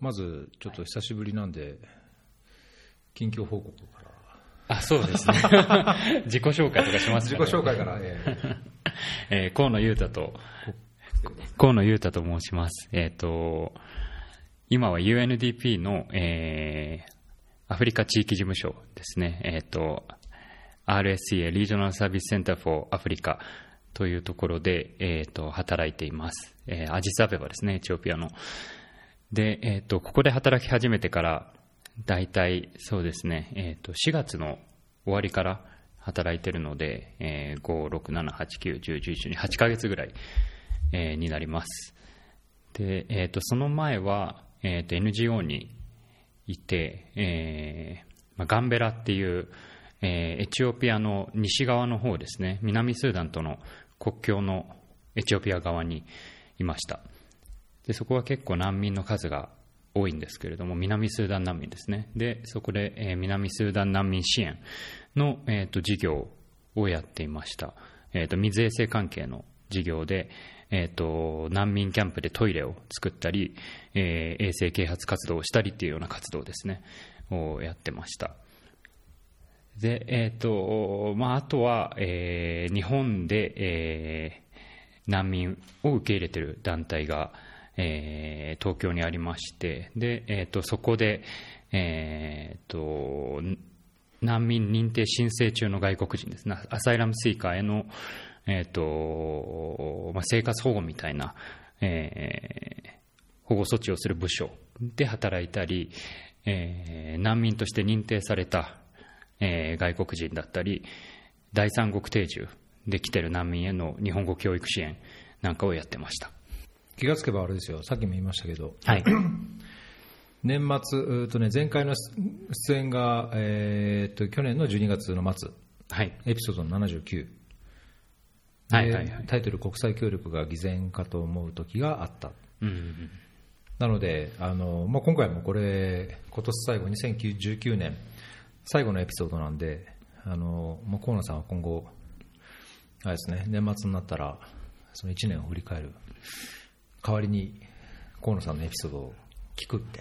まずちょっと久しぶりなんで近況報告から、はい、あ、そうですね自己紹介とかしますか、ね、自己紹介からね河野裕太と申します。今は UNDP の、アフリカ地域事務所ですね、RSC Regional Service Center for Africa というところで、働いています、アジスアベバですね、エチオピアので、ここで働き始めてからだいたいそうですね、4月の終わりから働いているので、5、6、7、8、9、10、11、8ヶ月ぐらい、になります。で、その前は、NGO にいて、ガンベラっていう、エチオピアの西側の方ですね、南スーダンとの国境のエチオピア側にいました。で、そこは結構難民の数が多いんですけれども、南スーダン難民ですね。で、そこで、南スーダン難民支援の、事業をやっていました。水衛生関係の事業で、難民キャンプでトイレを作ったり、衛生啓発活動をしたりっていうような活動ですねをやってました。で、あとは、日本で、難民を受け入れている団体が、東京にありまして、で、そこで、難民認定申請中の外国人ですね、アサイラムシーカーへの生活保護みたいな、保護措置をする部署で働いたり、難民として認定された、外国人だったり、第三国定住で来てる難民への日本語教育支援なんかをやってました。気がつけばあれですよ、さっきも言いましたけど、はい、年末とね、前回の出演が、去年の12月の末、はい、エピソードの79、はいはいはい、タイトル国際協力が偽善かと思う時があった、うんうんうん、なので今回もこれ今年最後2019年最後のエピソードなんで、河野さんは今後あれですね、年末になったらその1年を振り返る代わりに河野さんのエピソードを聞くって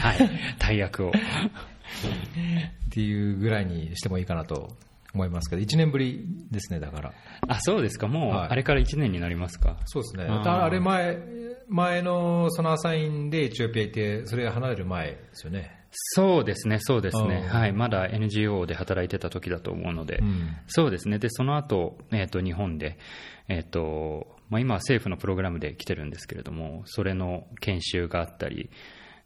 はい大役をっていうぐらいにしてもいいかなと思いますけど、1年ぶりですね。だから、あ、そうですか、もうあれから1年になりますか。はい、そうですね。あれ前のそのアサインでエチオピア行って、それが離れる前ですよね。そうですね、そうですね、はい、まだ NGO で働いてた時だと思うので、うん、そうですね。で、その後、日本で、今は政府のプログラムで来てるんですけれども、それの研修があったり、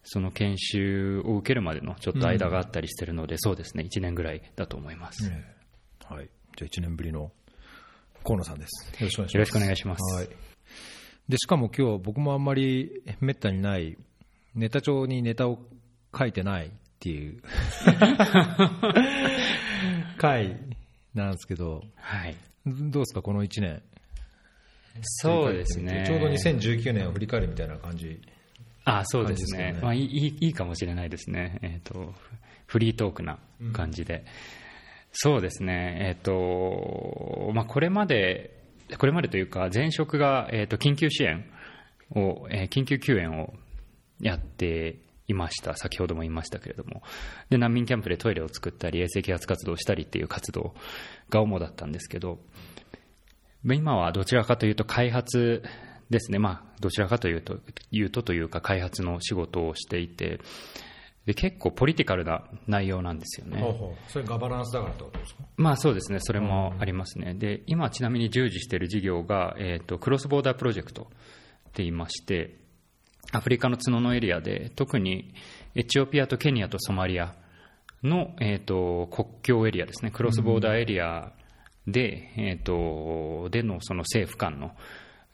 その研修を受けるまでのちょっと間があったりしてるので、うん、そうですね、1年ぐらいだと思います。ね、はい、じゃあ1年ぶりの河野さんです。よろしくお願いします。はい、でしかも今日は僕もあんまりめったにないネタ帳にネタを書いてないっていう回なんですけど、はい、どうですかこの1年。そうですね、ちょうど2019年を振り返るみたいな感じ。あ、そうですね、いいかもしれないですね。フリートークな感じで、うん、そうですね、これまでというか前職が、緊急救援をやっていました。先ほども言いましたけれども、で、難民キャンプでトイレを作ったり衛生啓発活動をしたりっていう活動が主だったんですけど、今はどちらかというと開発ですね。どちらかというと開発の仕事をしていて、で、結構ポリティカルな内容なんですよね。ほうほう、それガバナンスだからってことですか。そうですね、それもありますね。で、今ちなみに従事している事業が、クロスボーダープロジェクトっていいまして、アフリカの角のエリアで、特にエチオピアとケニアとソマリアの、国境エリアですね、クロスボーダーエリア でのその政府間の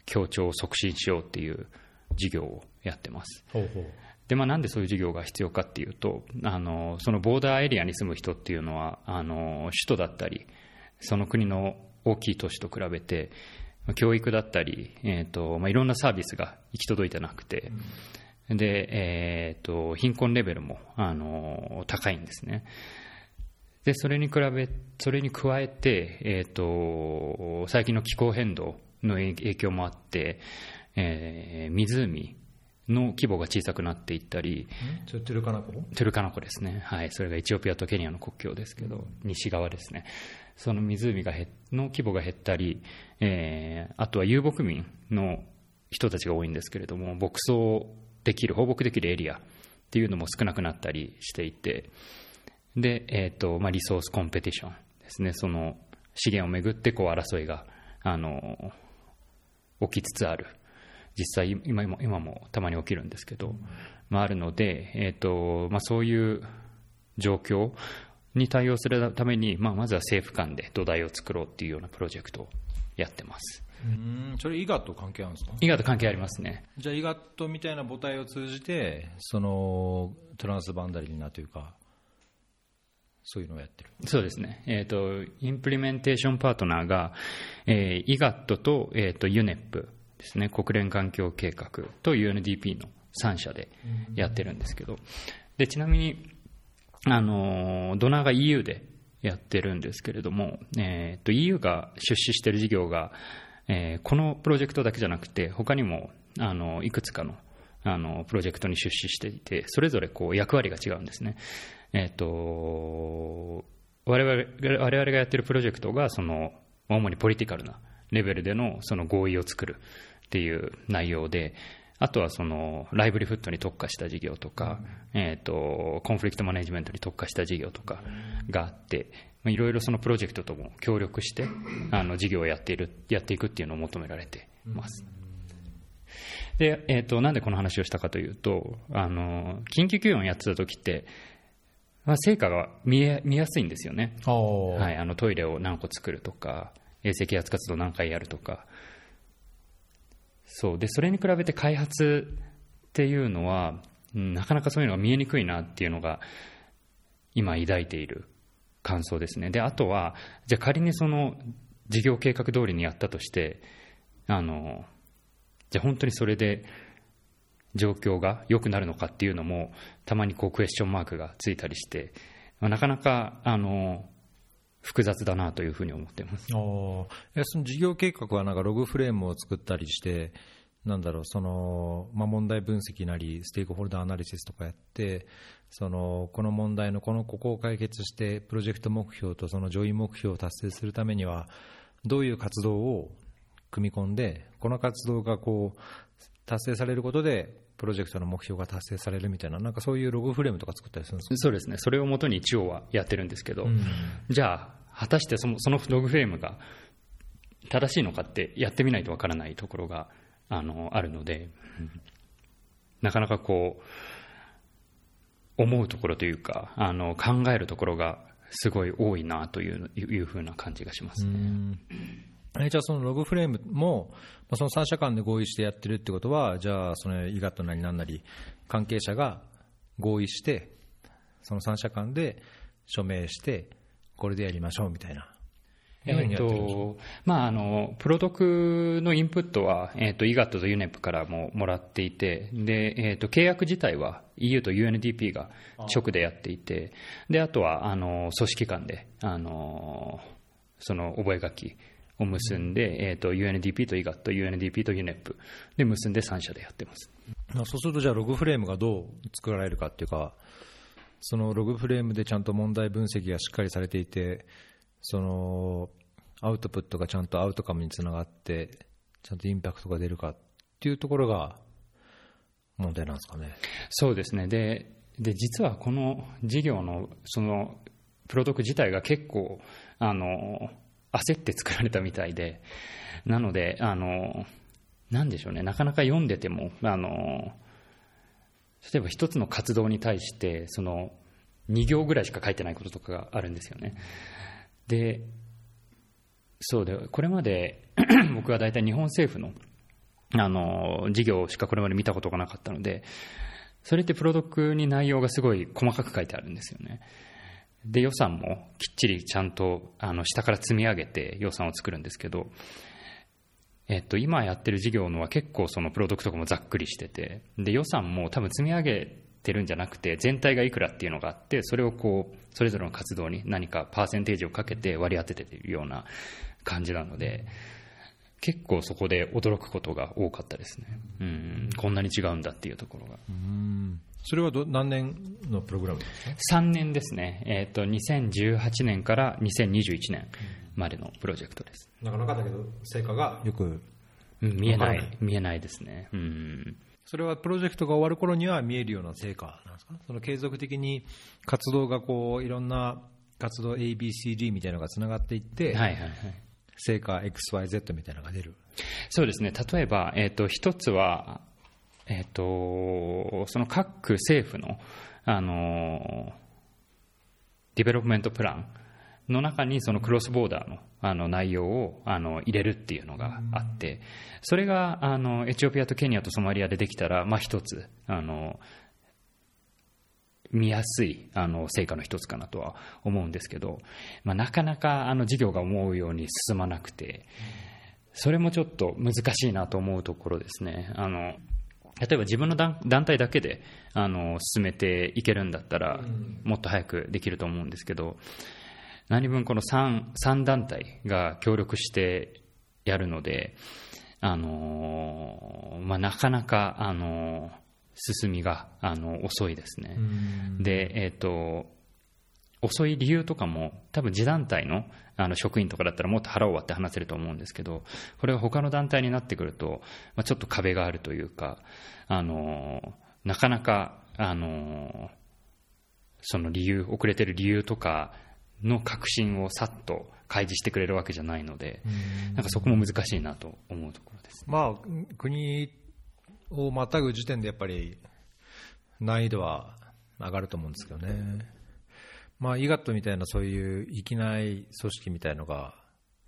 協調を促進しようっていう事業をやってます。ほうほう。で、なんでそういう事業が必要かっていうと、そのボーダーエリアに住む人っていうのは、首都だったりその国の大きい都市と比べて教育だったり、いろんなサービスが行き届いてなくて、うん、で、貧困レベルも、高いんですね。で、それに加えて、最近の気候変動の影響もあって、湖の規模が小さくなっていったり、トゥルカナコ、トゥルカナコですね、はい、それがエチオピアとケニアの国境ですけど、西側ですね、その湖がの規模が減ったり、あとは遊牧民の人たちが多いんですけれども、牧草できる、放牧できるエリアっていうのも少なくなったりしていて、で、リソースコンペティションですね、その資源をめぐってこう争いが起きつつある、実際今もたまに起きるんですけど、あるので、そういう状況に対応するために、まずは政府間で土台を作ろうっていうようなプロジェクトをやってます。それIGATと関係あるんですか？IGATと関係ありますね。じゃあIGATみたいな母体を通じてそのトランスバウンダリーなというかそういうのをやってる。そうですね、インプリメンテーションパートナーが、IGAT と、UNEP ですね、国連環境計画と UNDP の3社でやってるんですけど、でちなみにドナーが EU でやってるんですけれども、EU が出資してる事業が、このプロジェクトだけじゃなくて他にもいくつかのプロジェクトに出資していて、それぞれこう役割が違うんですね。我々がやってるプロジェクトがその主にポリティカルなレベルでのその合意を作るっていう内容で、あとはそのライブリフッドに特化した事業とか、コンフリクトマネジメントに特化した事業とかがあって、いろいろそのプロジェクトとも協力して事業をやっていくっていうのを求められています。で、なんでこの話をしたかというと、緊急救援をやってた時って、成果が見やすいんですよね、はい、トイレを何個作るとか衛生啓発活動何回やるとか。そうで、それに比べて開発っていうのはなかなかそういうのが見えにくいなっていうのが今抱いている感想ですね。で、あとはじゃあ仮にその事業計画通りにやったとして、じゃあ本当にそれで状況が良くなるのかっていうのもたまにこうクエスチョンマークがついたりして、なかなか複雑だなというふうに思ってます。その事業計画はなんかログフレームを作ったりして、なんだろう、その、問題分析なりステークホルダーアナリシスとかやって、そのこの問題のここを解決してプロジェクト目標とその上位目標を達成するためにはどういう活動を組み込んで、この活動がこう達成されることでプロジェクトの目標が達成されるみたいな、なんかそういうログフレームとか作ったりするんですか？そうですね、それをもとに一応はやってるんですけど、じゃあ果たしてそのログフレームが正しいのかってやってみないとわからないところがあるので、なかなかこう思うところというか考えるところがすごい多いなというふうな感じがしますね。じゃあそのログフレームもその3社間で合意してやってるってことは、じゃあそのIGATなりなんなり関係者が合意してその3社間で署名してこれでやりましょうみたいな。プロトクのインプットは、IGAT と UNEP からもらっていて、で、契約自体は EU と UNDP が直でやっていて、であとは組織間でその覚書を結んで、UNDP と IGAT、UNDP と UNEP で結んで3社でやってます。そうすると、じゃあログフレームがどう作られるかっていうか、そのログフレームでちゃんと問題分析がしっかりされていて、そのアウトプットがちゃんとアウトカムにつながってちゃんとインパクトが出るかっていうところが問題なんですかね？そうですね。で実はこの事業のそのプロトク自体が結構焦って作られたみたいで、なのでなんでしょうね、なかなか読んでても例えば一つの活動に対してその2行ぐらいしか書いてないこととかがあるんですよね。で、そうで、これまで僕は大体日本政府の事業しかこれまで見たことがなかったので、それってプロトクに内容がすごい細かく書いてあるんですよね。で、予算もきっちりちゃんと下から積み上げて予算を作るんですけど、今やってる事業のは結構そのプロトクとかもざっくりしてて、で予算も多分積み上げてるんじゃなくて全体がいくらっていうのがあって、それをこうそれぞれの活動に何かパーセンテージをかけて割り当ててるような感じなので、結構そこで驚くことが多かったですね、うん、こんなに違うんだっていうところが。それは何年のプログラムですか？3年ですね、2018年から2021年までのプロジェクトです。なかなかだけど成果がよく見えないですね、うん、それはプロジェクトが終わる頃には見えるような成果なんですか？その継続的に活動がこういろんな活動 ABCD みたいなのがつながっていって、はいはいはい、成果 XYZ みたいなのが出る。そうですね、例えば、一つは、その各政府の、ディベロップメントプランの中にそのクロスボーダーの、内容を入れるっていうのがあって、それがエチオピアとケニアとソマリアでできたら、まあ、一つ見やすい成果の一つかなとは思うんですけど、まあ、なかなか事業が思うように進まなくて、それもちょっと難しいなと思うところですね。例えば自分の団体だけで進めていけるんだったらもっと早くできると思うんですけど、何分この 3団体が協力してやるので、まあ、なかなか進みが遅いですね。で、遅い理由とかも多分次団体の職員とかだったらもっと腹を割って話せると思うんですけど、これが他の団体になってくると、まあ、ちょっと壁があるというか、なかなかその理由、遅れてる理由とかの確信をさっと開示してくれるわけじゃないので、なんかそこも難しいなと思うところですね。まあ、国をまたぐ時点でやっぱり難易度は上がると思うんですけどね。まあ、IGAT みたいなそういう域内組織みたいのが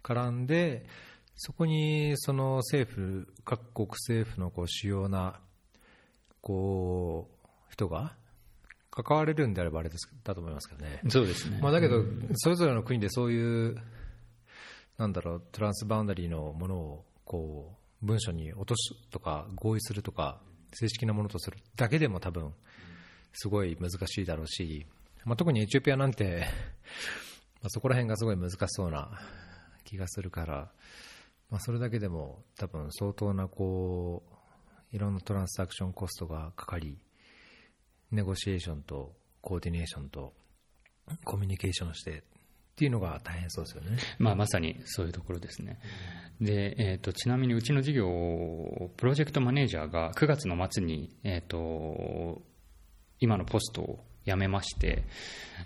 絡んで、そこにその政府、各国政府のこう主要なこう人が関われるんであればあれですだと思いますけどね。そうですね。まあ、だけどそれぞれの国でそういうなんだろう、トランスバウンダリーのものをこう文書に落とすとか合意するとか正式なものとするだけでも多分すごい難しいだろうし、まあ、特にエチオピアなんてそこら辺がすごい難しそうな気がするから、まあ、それだけでも多分相当なこういろんなトランスアクションコストがかかり、ネゴシエーションとコーディネーションとコミュニケーションしてっていうのが大変そうですよね。まあ、まさにそういうところですね。で、ちなみにうちの事業プロジェクトマネージャーが9月の末に、今のポストを辞めまして、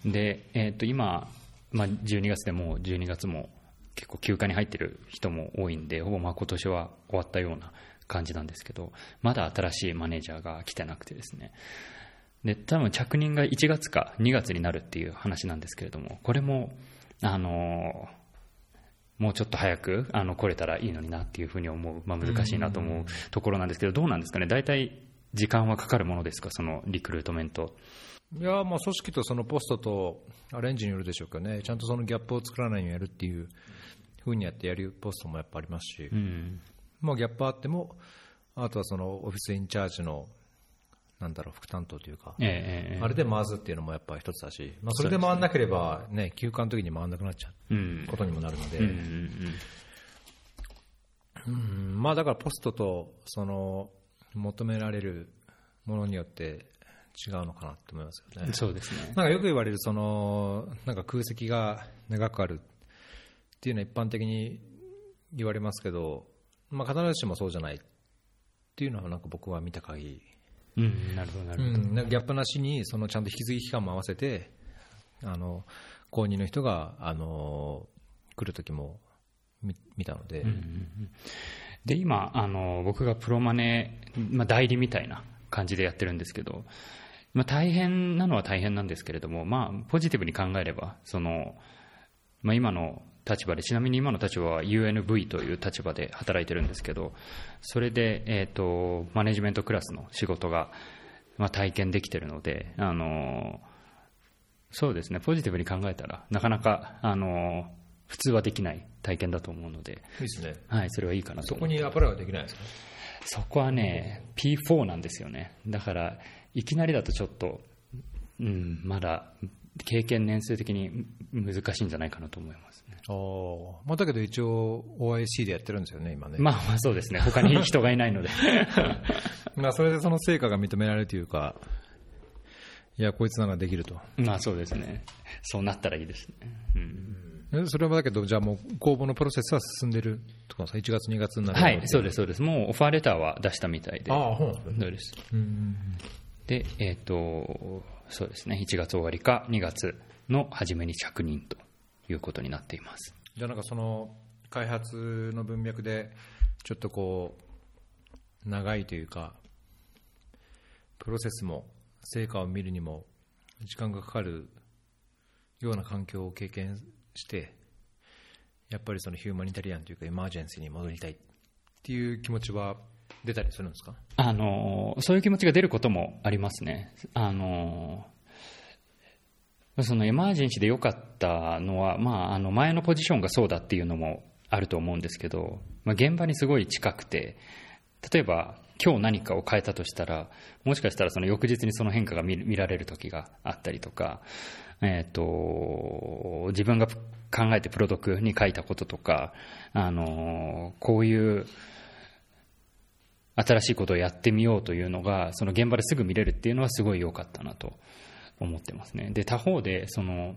で、今、まあ、12月でも12月も結構休暇に入ってる人も多いんで、ほぼまあ今年は終わったような感じなんですけど、まだ新しいマネージャーが来てなくてですね。で、多分着任が1月か2月になるっていう話なんですけれども、これももうちょっと早く来れたらいいのになっていうふうに思う、まあ、難しいなと思うところなんですけど、どうなんですかね、大体時間はかかるものですか、そのリクルートメント。いや、まあ組織とそのポストとアレンジによるでしょうけどね、ちゃんとそのギャップを作らないようにやるっていうふうにやってやるポストもやっぱありますし、まあ、ギャップあっても、あとはそのオフィスインチャージのなんだろう、副担当というか、あれで回すっていうのもやっぱり一つだし、まあ、それで回んなければ、ね、休暇の時に回んなくなっちゃうことにもなるので、まあ、だからポストとその求められるものによって違うのかなと思いますよね。そうですね。なんかよく言われるそのなんか空席が長くあるっていうのは一般的に言われますけど、まあ、必ずしもそうじゃないっていうのはなんか僕は見た限り、なるほどなるほど。なんかギャップなしにそのちゃんと引き継ぎ期間も合わせて後任の人が来る時も見たので、で今僕がプロマネ、まあ、代理みたいな感じでやってるんですけど、まあ、大変なのは大変なんですけれども、まあ、ポジティブに考えればその、まあ、今の立場で、ちなみに今の立場は UNV という立場で働いてるんですけど、それで、マネジメントクラスの仕事が、まあ、体験できてるので、そうですね、ポジティブに考えたらなかなか、普通はできない体験だと思うので、いいですね。はい、それはいいかなと思って。そこにアプライはできないですか？そこはね、P4 なんですよね。だからいきなりだとちょっと、まだ経験年数的に難しいんじゃないかなと思いますね。あ、まあ、だけど一応 OIC でやってるんですよね今ね。まあまあそうですね、他に人がいないのでまあそれでその成果が認められるというか、いやこいつならできると。まあそうですね、そうなったらいいですね、うん、それはだけどじゃあもう公募のプロセスは進んでるとか、1月2月になるので、はい、そうですそうです、もうオファーレターは出したみたいで。ああ、そうです。で、そうですね、1月終わりか2月の初めに着任ということになっています。じゃあなんかその開発の文脈でちょっとこう長いというか、プロセスも成果を見るにも時間がかかるような環境を経験して、やっぱりそのヒューマニタリアンというかエマージェンシーに戻りたいっていう気持ちは出たりするんですか？そういう気持ちが出ることもありますね。そのエマージェンシーで良かったのは、まあ、前のポジションがそうだっていうのもあると思うんですけど、まあ、現場にすごい近くて、例えば今日何かを変えたとしたら、もしかしたらその翌日にその変化が 見られる時があったりとか、自分が考えてプロドクに書いたこととか、こういう新しいことをやってみようというのがその現場ですぐ見れるっていうのはすごい良かったなと思ってますね。で他方でその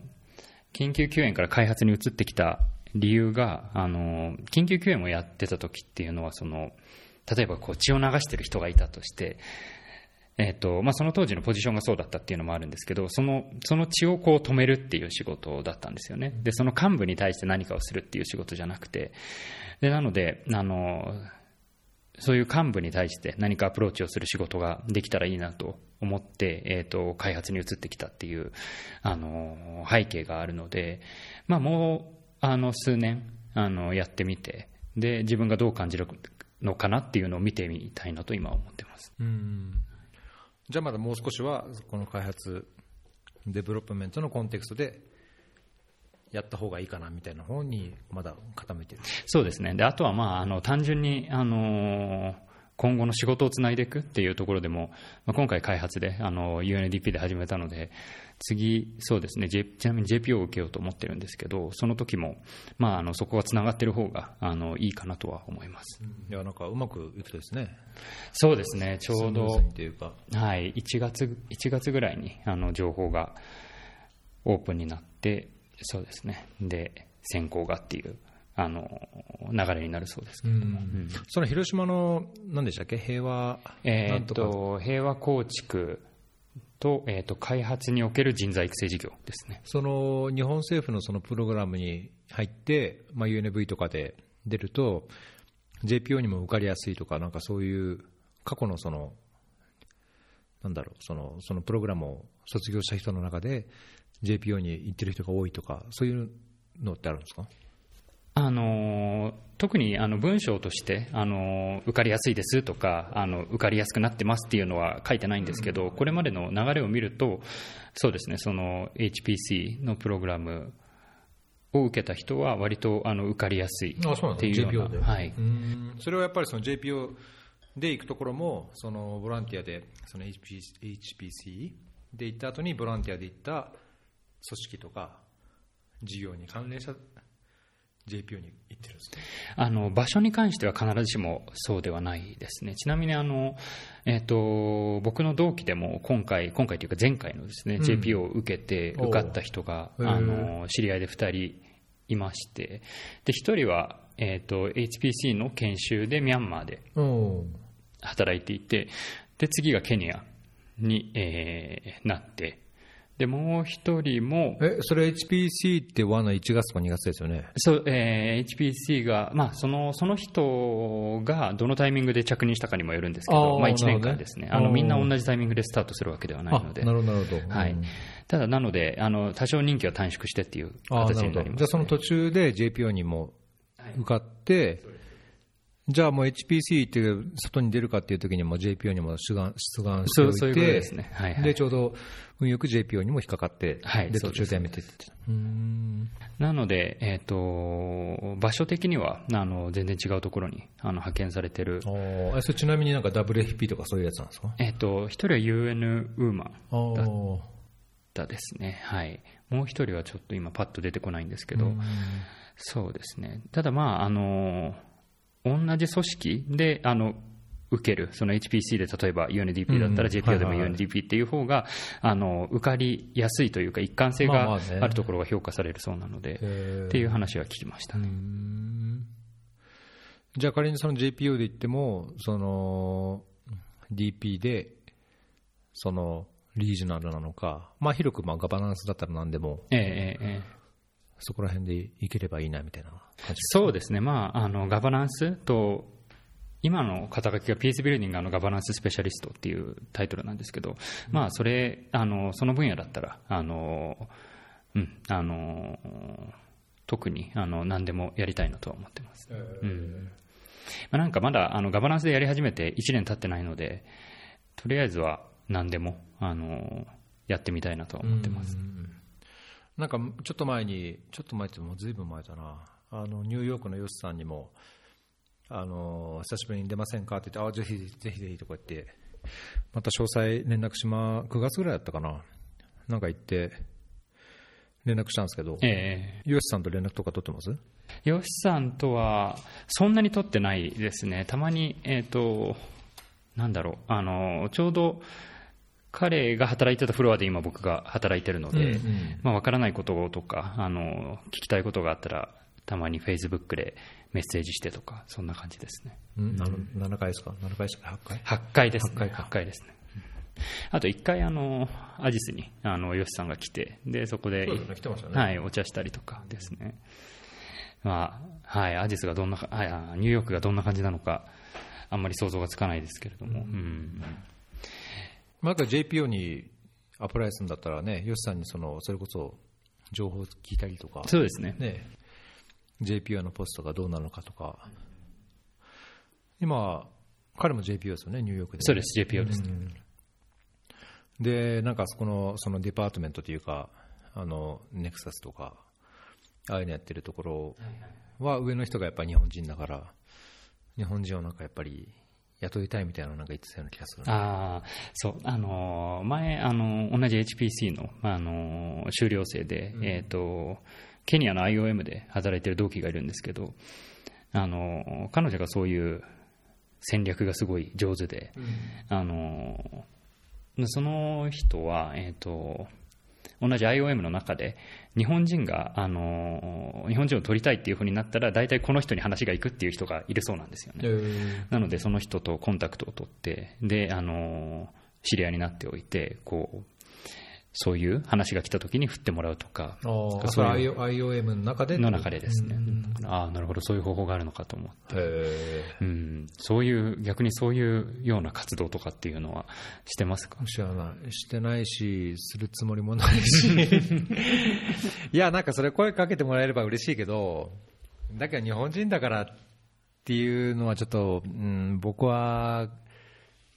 緊急救援から開発に移ってきた理由が、緊急救援をやってた時っていうのは、その例えばこう血を流してる人がいたとして、まあ、その当時のポジションがそうだったっていうのもあるんですけど、その血をこう止めるっていう仕事だったんですよね。でその幹部に対して何かをするっていう仕事じゃなくて、でなのでそういう幹部に対して何かアプローチをする仕事ができたらいいなと思って、開発に移ってきたっていう、背景があるので、まあ、もう数年やってみて、で自分がどう感じるのかなっていうのを見てみたいなと今は思ってます。じゃあまだもう少しはこの開発デベロップメントのコンテクストでやった方がいいかなみたいな方にまだ傾いてる。そうですね。であとはまあ単純に今後の仕事をつないでいくっていうところでも、まあ、今回開発でUNDP で始めたので、次そうですね、ちなみに JPO を受けようと思ってるんですけど、その時も、まあ、そこがつながってる方がいいかなとは思います。いやなんかうまくいくとですね。そうですね、ちょうど、はい、1月ぐらいに情報がオープンになって、そうですね、で選考がっていう流れになるそうですけれども、うん、その広島の何でしたっけ、平和構築 と開発における人材育成事業ですね。その日本政府のそのプログラムに入って、まあ、UNV とかで出ると JPO にも受かりやすいとか、なんかそういう過去のそのなんだろう、そのプログラムを卒業した人の中で JPO に行ってる人が多いとか、そういうのってあるんですか？特に文章として受かりやすいですとか受かりやすくなってますっていうのは書いてないんですけど、これまでの流れを見ると、そうですね、その HPC のプログラムを受けた人は割と受かりやすいっていうような、はい、それはやっぱりその JPO で行くところも、そのボランティアでその HPC で行った後にボランティアで行った組織とか事業に関連したJPO に行ってるんですね。場所に関しては必ずしもそうではないですね。ちなみに僕の同期でも今回というか前回のですね、JPO を受けて受かった人が知り合いで2人いまして、で1人はHPC の研修でミャンマーで働いていて、で次がケニアになって、でもう一人もそれ HPC って罠1月か2月ですよね。そう、HPC が、まあ、その人がどのタイミングで着任したかにもよるんですけど、まあ、1年間ですね、みんな同じタイミングでスタートするわけではないので。なるほど、はい、ただなので多少任期は短縮してっていう形になります、ね、じゃあその途中で JPO にも受かって、はい、じゃあもう HPC っていう外に出るかっていう時にも JPO にも出願しておいて、そういうことですね、はいはい、でちょうど運よく JPO にも引っかかって、はい、で途中でやめていって、なので、場所的には全然違うところに派遣されてる。それちなみになんか WFP とかそういうやつなんですか？一人は UN ウーマンだったですね、はい、もう一人はちょっと今パッと出てこないんですけど、うん、そうですね。ただまあ同じ組織で受けるその HPC で例えば UNDP だったら JPO でも UNDP っていう方が受かりやすいというか一貫性があるところが評価されるそうなのでっていう話は聞きましたね。じゃあ仮にその JPO で言ってもその DP でそのリージョナルなのか、まあ、広くまあガバナンスだったら何でも、そこら辺でいければいいなみたいな感じですか。そうですね、まあ、ガバナンスと今の肩書きが PS ビルディングのガバナンススペシャリストっていうタイトルなんですけど、まあ、それその分野だったら特に何でもやりたいなとは思ってます、まあ、なんかまだガバナンスでやり始めて1年経ってないのでとりあえずは何でもやってみたいなとは思ってます。なんかちょっと前ってもうずいぶん前だな、ニューヨークのヨシさんにも久しぶりに出ませんかって言って、あ、ぜひとか言ってまた詳細連絡しま9月ぐらいだったかな、なんか言って連絡したんですけど、ヨシさんと連絡とか取ってます？ヨシさんとはそんなに取ってないですね。たまになんだろう、ちょうど彼が働いてたフロアで今僕が働いてるので、まあ、分からないこととか聞きたいことがあったらたまにフェイスブックでメッセージしてとかそんな感じですね。7回ですか？7回ですか？8回？8回ですね。あと1回アジスにヨシさんが来て、でそこではい、お茶したりとかですね。まあはい、アジスがどんなニューヨークがどんな感じなのかあんまり想像がつかないですけれども、まあ、JPO にアプライするんだったらね、吉さんにそれこそ情報を聞いたりとか、そうですね、ね、JPO のポストがどうなのかとか、今彼も JPO ですよね、ニューヨークで、ね、そうです JPO ですね、でなんかそのデパートメントというかネクサスとかああいうのやってるところは上の人がやっぱり日本人だから日本人をなんかやっぱり雇いたいみたいなのなんか言ってたような気がする、ね、あそう前同じ HPC の、修了生で、ケニアの IOM で働いてる同期がいるんですけど彼女がそういう戦略がすごい上手で、その人は、同じ IOM の中で日本人を取りたいっていう風になったら大体この人に話がいくっていう人がいるそうなんですよね、なのでその人とコンタクトを取ってで知り合いになっておいてこうそういう話が来た時に振ってもらうとか、そういう IOM の中でですね、ああなるほどそういう方法があるのかと思って、そういう逆にそういうような活動とかっていうのはしてますか？知らない、してないしするつもりもないしいやなんかそれ声かけてもらえれば嬉しいけどだけど日本人だからっていうのはちょっと、僕は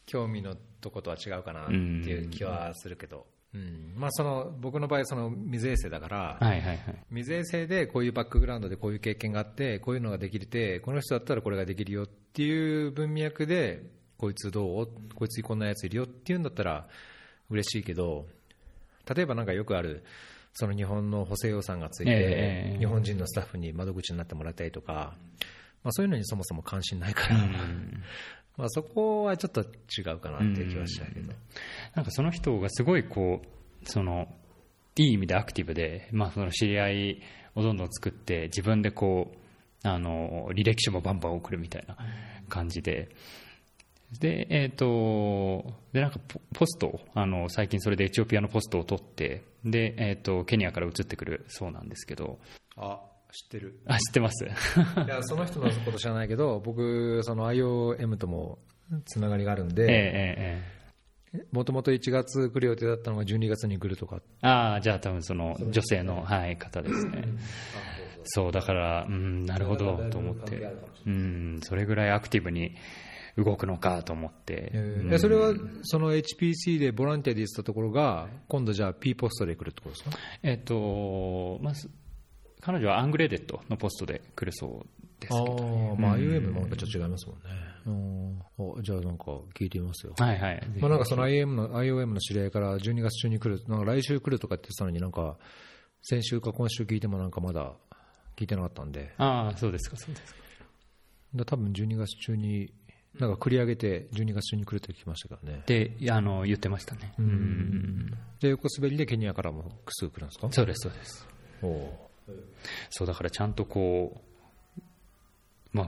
興味のとことは違うかなっていう気はするけど、まあ、僕の場合未衛生だから、未衛生でこういうバックグラウンドでこういう経験があってこういうのができてこの人だったらこれができるよっていう文脈でこいつどうこいつこんなやついるよっていうんだったら嬉しいけど、例えばなんかよくある日本の補正予算がついて日本人のスタッフに窓口になってもらったりとか、まあ、そういうのにそもそも関心ないからまあ、そこはちょっと違うかなって気はしたけど、なんかその人がすごいこういい意味でアクティブで、まあ、知り合いをどんどん作って自分でこう履歴書もバンバン送るみたいな感じで、でなんかポストを最近それでエチオピアのポストを取ってで、ケニアから移ってくるそうなんですけど、知ってますいやその人のこと知らないけど僕IOM ともつながりがあるんでもともと1月来る予定だったのが12月に来るとか。じゃあ多分女性の、方ですねそうだから、なるほどと思って、それぐらいアクティブに動くのかと思って、それはHPC でボランティアでしたところが今度じゃあ P ポストで来るってことですか？まず彼女はアングレーデッドのポストで来るそですけどね。あ、まあ、IOM もちょっと違いますもんね。あ、じゃあなんか聞いてみますよ。はいはい。まあ、なんかその IOM の知り合いから12月中に来る、なんか来週来るとかって言ってたのに、なんか先週か今週聞いてもなんかまだ聞いてなかったんで。ああ、そうですかそうですか。だ多分12月中になんか繰り上げて12月中に来るって聞きましたからね。で、言ってましたね。うん。で横滑りでケニアからもすぐ来るんですか。そうですそうです。お、そうだからちゃんとこう、まあ、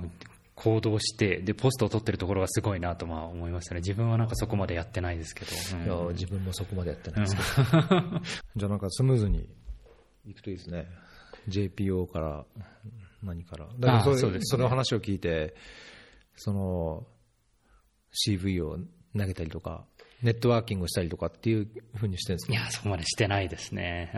行動してでポストを取ってるところがすごいなとまあ思いましたね。自分はなんかそこまでやってないですけど、うん、いや自分もそこまでやってないですけど、うん、じゃあなんかスムーズにいくといいですね。 JPO から何からだから ね、その話を聞いてその CV を投げたりとかネットワーキングをしたりとかっていう風にしてるんですか。いやそこまでしてないですね。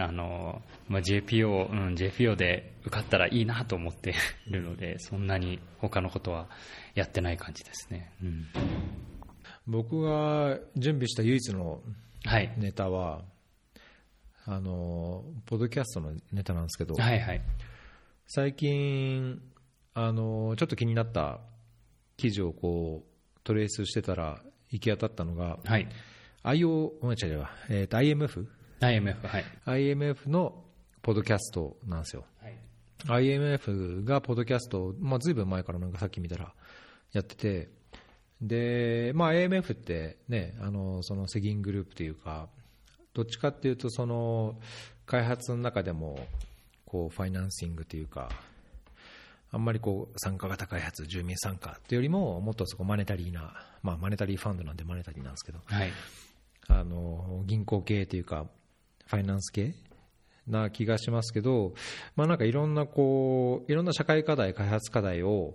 まあ、JPO、うん、JPO で受かったらいいなと思っているのでそんなに他のことはやってない感じですね、うん、僕が準備した唯一のネタは、はい、ポッドキャストのネタなんですけど、はいはい、最近ちょっと気になった記事をこうトレースしてたら行き当たったのが、はい、IMF、はい、IMF のポッドキャストなんですよ、はい、IMF がポッドキャストを、まあ、随分前からなんかさっき見たらやっててで、まあ、IMF って、ね、その世銀グループというかどっちかっていうとその開発の中でもこうファイナンシングというかあんまりこう参加型開発住民参加というよりももっとそこマネタリーな、まあ、マネタリーファンドなんでマネタリーなんですけど、はい、銀行系というかファイナンス系な気がしますけど、まあ、なんかいろんなこういろんな社会課題開発課題を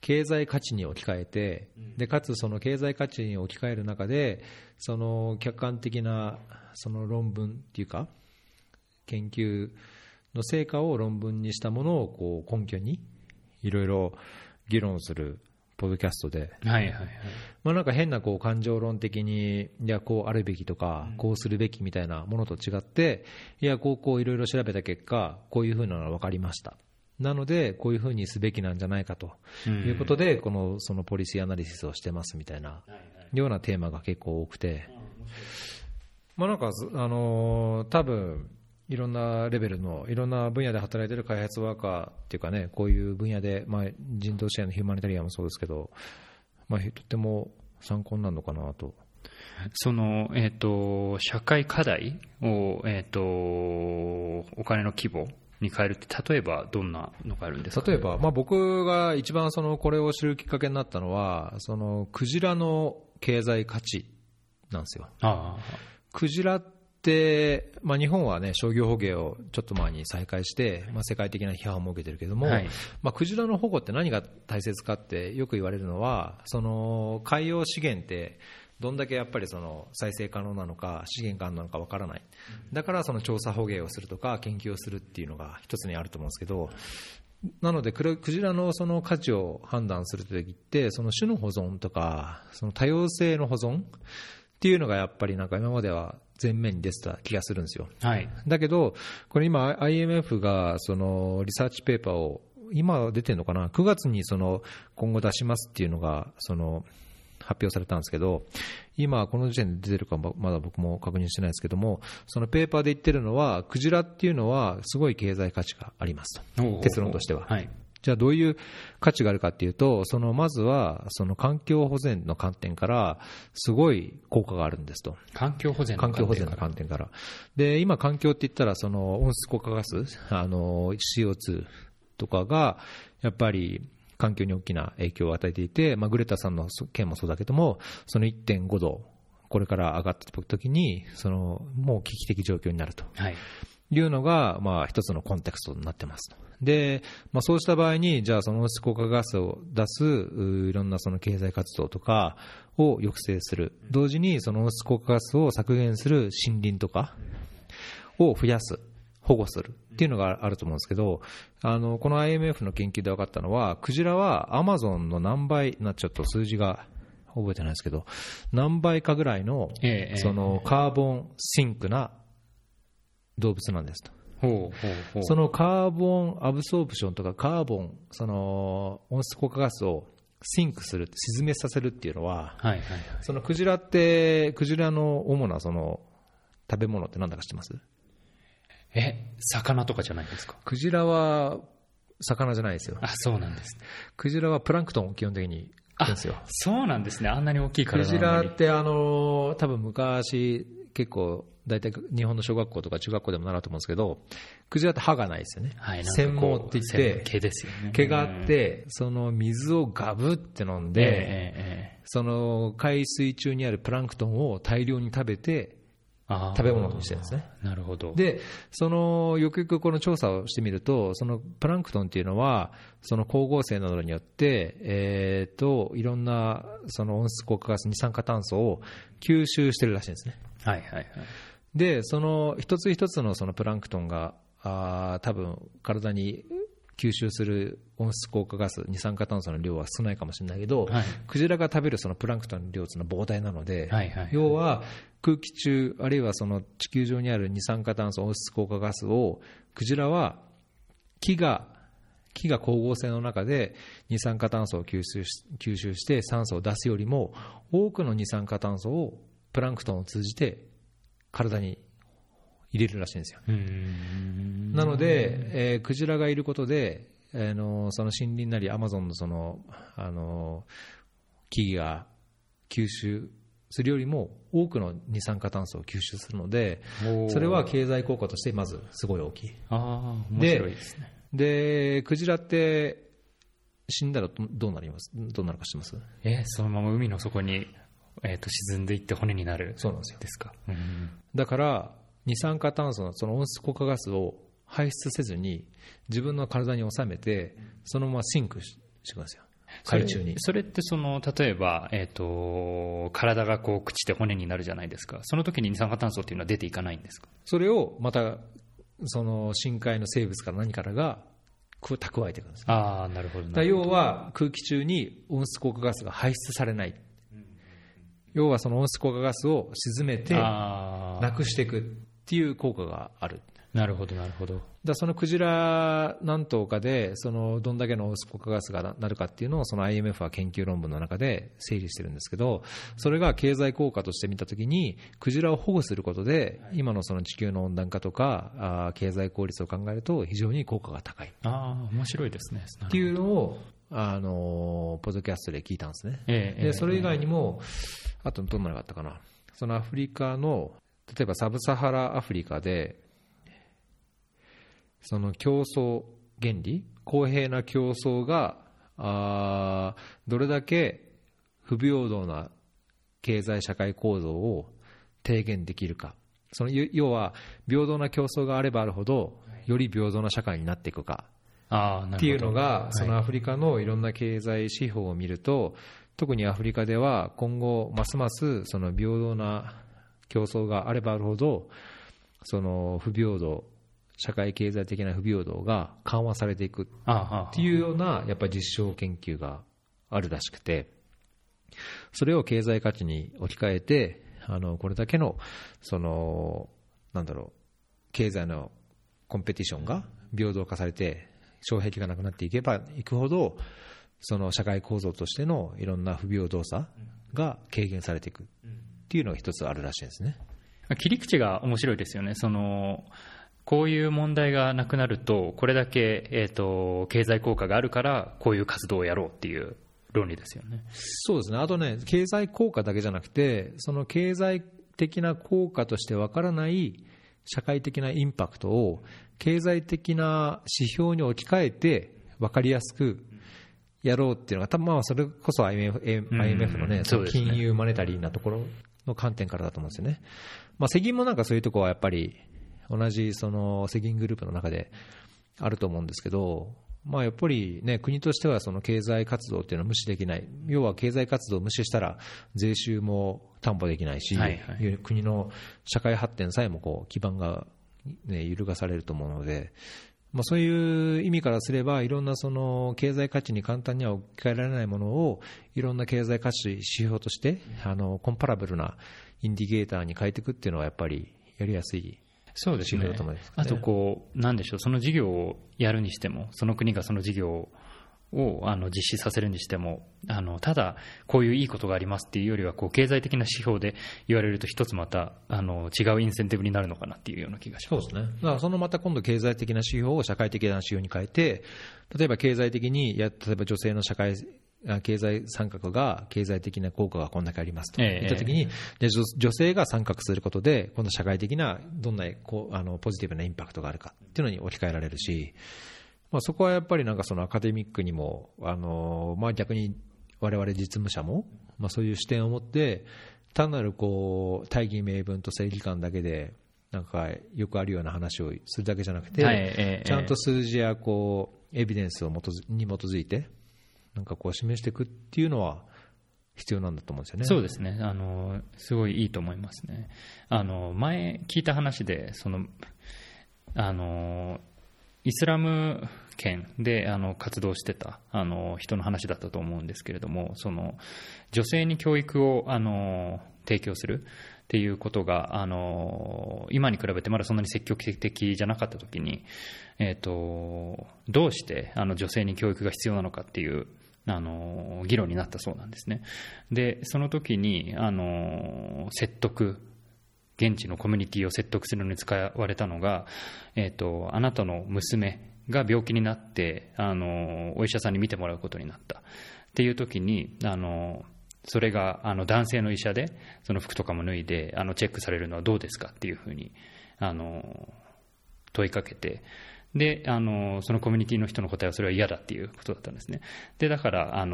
経済価値に置き換えてでかつその経済価値に置き換える中でその客観的なその論文というか研究の成果を論文にしたものをこう根拠にいろいろ議論するポッドキャストで、はいはいはい、まあなんか変なこう感情論的にいやこうあるべきとかこうするべきみたいなものと違っていやこういろいろ調べた結果こういうふうなのが分かりましたなのでこういうふうにすべきなんじゃないかということでこのそのポリシーアナリシスをしてますみたいなようなテーマが結構多くてまあなんか多分いろんなレベルのいろんな分野で働いている開発ワーカーっていうかねこういう分野でまあ人道支援のヒューマニタリアンもそうですけどまあとっても参考になるのかなとその社会課題をお金の規模に変えるって例えばどんなのがあるんですか。例えばまあ僕が一番そのこれを知るきっかけになったのはそのクジラの経済価値なんですよ。ああクジラでまあ、日本は、ね、商業捕鯨をちょっと前に再開して、まあ、世界的な批判を受けてるけども、はいまあ、クジラの保護って何が大切かってよく言われるのはその海洋資源ってどんだけやっぱりその再生可能なのか資源があるのかわからないだからその調査捕鯨をするとか研究をするっていうのが一つにあると思うんですけどなのでクジラのその価値を判断するときってその種の保存とかその多様性の保存っていうのがやっぱりなんか今までは前面に出てた気がするんですよ、はい、だけどこれ今 IMF がそのリサーチペーパーを今出てるのかな9月にその今後出しますっていうのがその発表されたんですけど今この時点で出てるかまだ僕も確認してないですけどもそのペーパーで言ってるのはクジラっていうのはすごい経済価値がありますと結論としては、はい、じゃあどういう価値があるかっていうとそのまずはその環境保全の観点からすごい効果があるんですと環境保全の観点からで今環境って言ったらその温室効果ガスCO2 とかがやっぱり環境に大きな影響を与えていて、まあ、グレタさんの件もそうだけどもその 1.5 度これから上がった時にそのもう危機的状況になると、はいいうのがまあ一つのコンテクストになってますとで、まあ、そうした場合にじゃあその温室効果ガスを出すいろんなその経済活動とかを抑制する同時にその温室効果ガスを削減する森林とかを増やす保護するっていうのがあると思うんですけどこの IMF の研究で分かったのはクジラはアマゾンの何倍なちょっと数字が覚えてないですけど何倍かぐらいのそのカーボンシンクな動物なんですとほうほうほう、そのカーボンアブソープションとかカーボン、その温室効果ガスをシンクする、沈めさせるっていうのは、はいはいはい、そのクジラって、クジラの主なその食べ物って何だか知ってます？魚とかじゃないですか？クジラは魚じゃないですよ。あ、そうなんですね。クジラはプランクトンを基本的に食うんですよ。あ、そうなんですね。あんなに大きい体。クジラって多分昔結構大体日本の小学校とか中学校でも習うと思うんですけど、クジラって歯がないですよね。はい、繊毛って言って毛ですよね。毛があってその水をガブって飲んで、その海水中にあるプランクトンを大量に食べて食べ物にしてるんですね。なるほど。で、そのよくよくこの調査をしてみると、そのプランクトンっていうのはその光合成などによって、いろんなその温室効果ガス、二酸化炭素を吸収してるらしいんですね。はいはいはい。で、その一つ一つのそのプランクトンが多分体に吸収する温室効果ガス、二酸化炭素の量は少ないかもしれないけど、はい、クジラが食べるそのプランクトンの量というのは膨大なので、はいはいはい、要は空気中あるいはその地球上にある二酸化炭素、温室効果ガスをクジラは木が光合成の中で二酸化炭素を吸収して酸素を出すよりも多くの二酸化炭素をプランクトンを通じて体に入れるらしいんですよ。なので、クジラがいることで、その森林なりアマゾンのその、木々が吸収するよりも多くの二酸化炭素を吸収するので、それは経済効果としてまずすごい大きい。あ、面白いですね。で、クジラって死んだらどうなるか知ってます？そのまま海の底に、沈んでいって骨になる。そうなんですよ。ですか。うん、だから二酸化炭素のその温室効果ガスを排出せずに自分の体に収めて、そのままシンクしてくんですよ、海中に。それってその例えば、体がこう朽ちて骨になるじゃないですか。その時に二酸化炭素っていうのは出ていかないんですか？それをまたその深海の生物から何からが蓄えていくんです。ああ、なるほど。だ、要は空気中に温室効果ガスが排出されない、要はその温室効果ガスを沈めてなくしていくっていう効果がある。なるほどなるほど。だ、そのクジラ何頭かでそのどんだけの温室効果ガスがなるかっていうのをその IMF は研究論文の中で整理してるんですけど、それが経済効果として見たときに、クジラを保護することで今のその地球の温暖化とか経済効率を考えると非常に効果が高い。ああ、面白いですね。っていうのをポッドキャストで聞いたんですね。で、それ以外にもあとどんなのがあったかな。そのアフリカの例えばサブサハラアフリカで、その競争原理、公平な競争がどれだけ不平等な経済社会構造を低減できるか、その要は平等な競争があればあるほどより平等な社会になっていくかっていうのが、そのアフリカのいろんな経済指標を見ると、特にアフリカでは今後ますますその平等な競争があればあるほど、その不平等、社会経済的な不平等が緩和されていくっていうようなやっぱり実証研究があるらしくて、それを経済価値に置き換えて、これだけのそのなんだろう、経済のコンペティションが平等化されて障壁がなくなっていけばいくほど、その社会構造としてのいろんな不平等さが軽減されていくっていうのが一つあるらしいですね。切り口が面白いですよね。そのこういう問題がなくなると、これだけ、経済効果があるからこういう活動をやろうっていう論理ですよね。そうですね。あとね、経済効果だけじゃなくて、その経済的な効果としてわからない社会的なインパクトを経済的な指標に置き換えて分かりやすくやろうっていうのが、まあ、それこそ IMF のね、金融マネタリーなところの観点からだと思うんですよね。まあ、世銀もなんかそういうところはやっぱり同じその世銀グループの中であると思うんですけど、まあ、やっぱり、ね、国としてはその経済活動っていうのは無視できない。要は経済活動を無視したら税収も担保できないし、はいはい、国の社会発展さえもこう基盤が、ね、揺るがされると思うので、まあ、そういう意味からすればいろんなその経済価値に簡単には置き換えられないものをいろんな経済価値指標としてコンパラブルなインディケーターに変えていくっていうのはやっぱりやりやすい。そうですね。あとこうなんでしょう、その事業をやるにしても、その国がその事業を実施させるにしても、ただこういういいことがありますっていうよりは、こう経済的な指標で言われると一つまた違うインセンティブになるのかなっていうような気がします。そうですね。だからそのまた今度経済的な指標を社会的な指標に変えて、例えば経済的に例えば女性の社会経済参画が経済的な効果がこんだけありますといったときに、女性が参画することで今度社会的などんなポジティブなインパクトがあるかっていうのに置き換えられるし、まあ、そこはやっぱりなんかそのアカデミックにもまあ逆に我々実務者もまあそういう視点を持って、単なるこう大義名分と正義感だけでなんかよくあるような話をするだけじゃなくて、ちゃんと数字やこうエビデンスに基づいてなんかこう示していくっていうのは必要なんだと思うんですよね。そうですね。すごいいいと思いますね。前聞いた話で、そのイスラム圏で活動してた人の話だったと思うんですけれども、その女性に教育を提供するっていうことが今に比べてまだそんなに積極的じゃなかった時に、どうして女性に教育が必要なのかっていう議論になったそうなんですね。でその時に説得、現地のコミュニティを説得するのに使われたのが、あなたの娘が病気になってお医者さんに診てもらうことになったっていう時にそれが男性の医者で、その服とかも脱いでチェックされるのはどうですかっていうふうに問いかけて、でそのコミュニティの人の答えはそれは嫌だっていうことだったんですね。でだから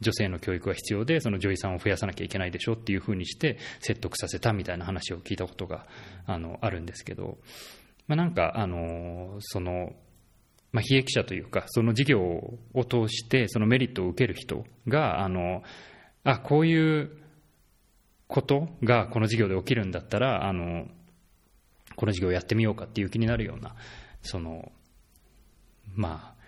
女性の教育は必要で、その女医さんを増やさなきゃいけないでしょっていうふうにして説得させたみたいな話を聞いたことがあるんですけど、まあ、なんかそのまあ、被益者というか、その事業を通してそのメリットを受ける人がこういうことがこの事業で起きるんだったらこの事業をやってみようかっていう気になるような、そのまあ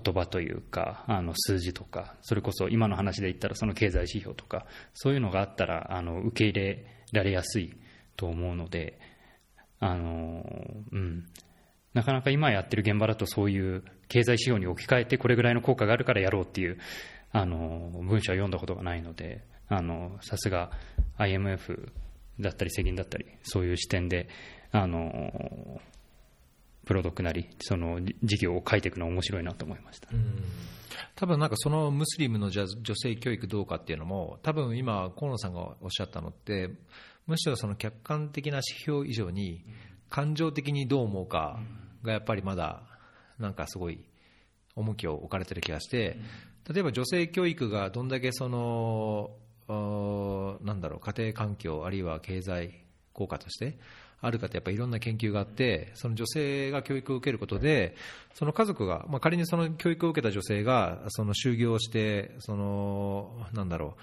言葉というか数字とか、それこそ今の話で言ったらその経済指標とか、そういうのがあったら受け入れられやすいと思うので、なかなか今やってる現場だとそういう経済指標に置き換えてこれぐらいの効果があるからやろうっていう文章は読んだことがないので、さすが IMF だったり世銀だったり、そういう視点でプロドックなりその事業を書いていくのは面白いなと思いました。多分なんかそのムスリムの女性教育どうかっていうのも、多分今河野さんがおっしゃったのって、むしろその客観的な指標以上に感情的にどう思うかがやっぱりまだなんかすごい重きを置かれてる気がして、例えば女性教育がどんだけそのなんだろう家庭環境あるいは経済効果としてあるかって、やっぱりいろんな研究があって、その女性が教育を受けることでその家族が、まあ仮にその教育を受けた女性がその就業して、そのなんだろう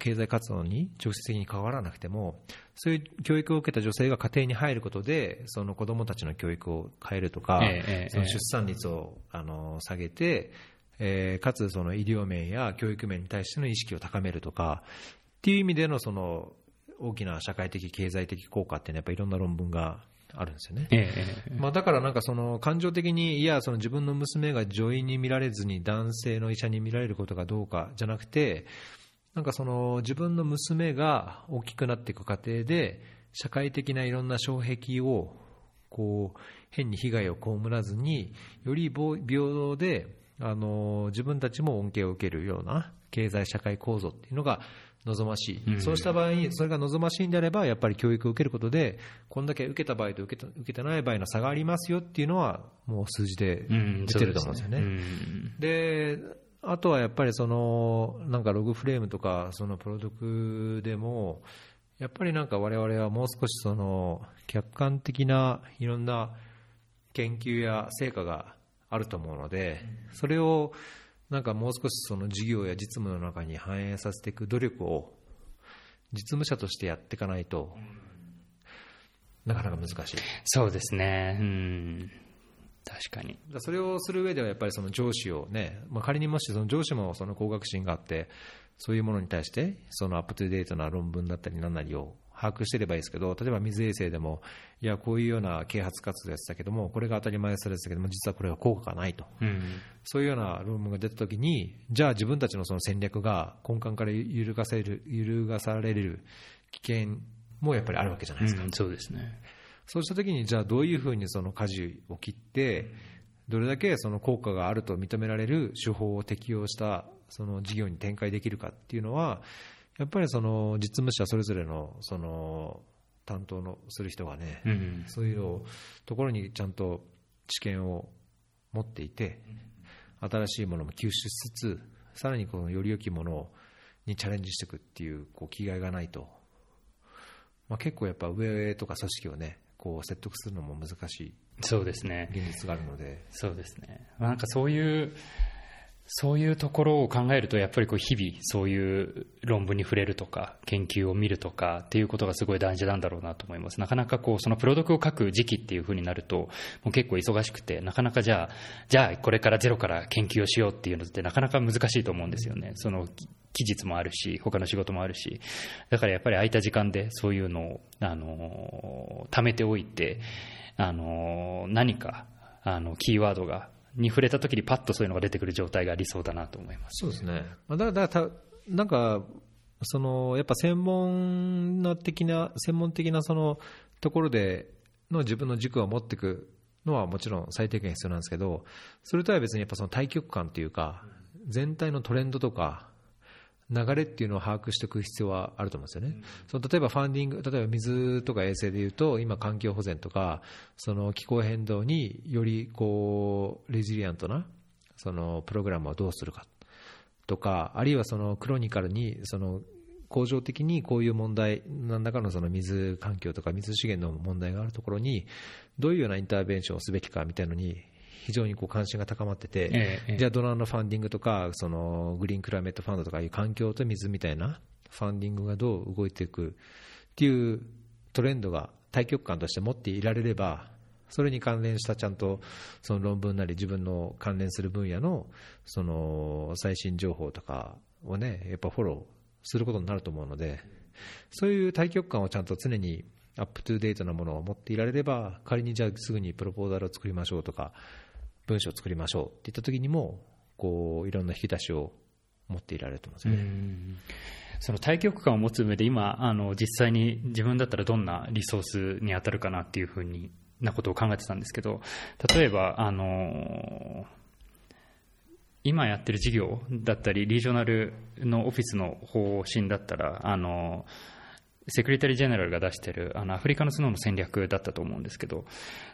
経済活動に直接的に関わらなくても、そういう教育を受けた女性が家庭に入ることでその子どもたちの教育を変えるとか、その出産率を下げて、かつその医療面や教育面に対しての意識を高めるとかっていう意味での、その大きな社会的経済的効果って、ね、やっぱりいろんな論文があるんですよね。まあ、だからなんかその感情的に、いやその自分の娘が女医に見られずに男性の医者に見られることがどうかじゃなくて、なんかその自分の娘が大きくなっていく過程で社会的ないろんな障壁をこう変に被害を被らずに、より平等で自分たちも恩恵を受けるような経済社会構造っていうのが望ましい。そうした場合に、それが望ましいんであれば、やっぱり教育を受けることでこんだけ受けた場合と受けてない場合の差がありますよっていうのはもう数字で出てると思うんですよね。であとはやっぱりそのなんかログフレームとかそのプロドクでも、やっぱりなんか我々はもう少しその客観的ないろんな研究や成果があると思うので、それをなんかもう少しその事業や実務の中に反映させていく努力を実務者としてやっていかないとなかなか難しい。そうですね。確かに。それをする上ではやっぱりその上司をね、まあ、仮にもしその上司もその高学心があって、そういうものに対してそのアップトゥデートな論文だったり何なりを把握していればいいですけど、例えば水衛星でもいやこういうような啓発活動やってたけどもこれが当たり前でしたけども実はこれは効果がないと、うん、そういうような論文が出たときにじゃあ自分たちのその戦略が根幹から揺るがされる危険もやっぱりあるわけじゃないですか、うん、そうですね。そうしたときにじゃあどういうふうにその舵を切ってどれだけその効果があると認められる手法を適用したその事業に展開できるかっていうのはやっぱりその実務者それぞれ その担当のする人がね、うん、そういうところにちゃんと知見を持っていて新しいものも吸収しつつさらにこのより良きものにチャレンジしていくっていうこう気概がないと、まあ、結構やっぱ上とか組織をねこう説得するのも難しいそうですね現実があるのでそうですね、なんかそういうところを考えるとやっぱりこう日々そういう論文に触れるとか研究を見るとかっていうことがすごい大事なんだろうなと思います。なかなかこうそのプロドクを書く時期っていう風になるともう結構忙しくてなかなかじゃあこれからゼロから研究をしようっていうのってなかなか難しいと思うんですよね。その期日もあるし他の仕事もあるしだからやっぱり空いた時間でそういうのを貯めておいて何かキーワードがに触れたときにパッとそういうのが出てくる状態が理想だなと思います。そうですね。だからなんかそのやっぱ専門的なそのところでの自分の軸を持っていくのはもちろん最低限必要なんですけど、それとは別にやっぱその大局観というか全体のトレンドとか流れっていうのを把握していく必要はあると思うんですよね。その例えばファンディング、例えば水とか衛星でいうと今環境保全とかその気候変動によりこうレジリエントなそのプログラムをどうするかとか、あるいはそのクロニカルにその恒常的にこういう問題何らかのその水環境とか水資源の問題があるところにどういうようなインターベンションをすべきかみたいなのに非常にこう関心が高まってて、じゃあドナーのファンディングとかそのグリーンクライメットファンドとかいう環境と水みたいなファンディングがどう動いていくっていうトレンドが大局観として持っていられれば、それに関連したちゃんとその論文なり自分の関連する分野のその最新情報とかをねやっぱフォローすることになると思うので、そういう大局観をちゃんと常にアップトゥデートなものを持っていられれば、仮にじゃあすぐにプロポーザルを作りましょうとか文章を作りましょうっていった時にもこういろんな引き出しを持っていられると思うんですよね。その大局観を持つ上で今実際に自分だったらどんなリソースに当たるかなっていうふうなことを考えてたんですけど、例えば今やってる事業だったりリージョナルのオフィスの方針だったらセクレタリージェネラルが出しているアフリカの角の戦略だったと思うんですけど、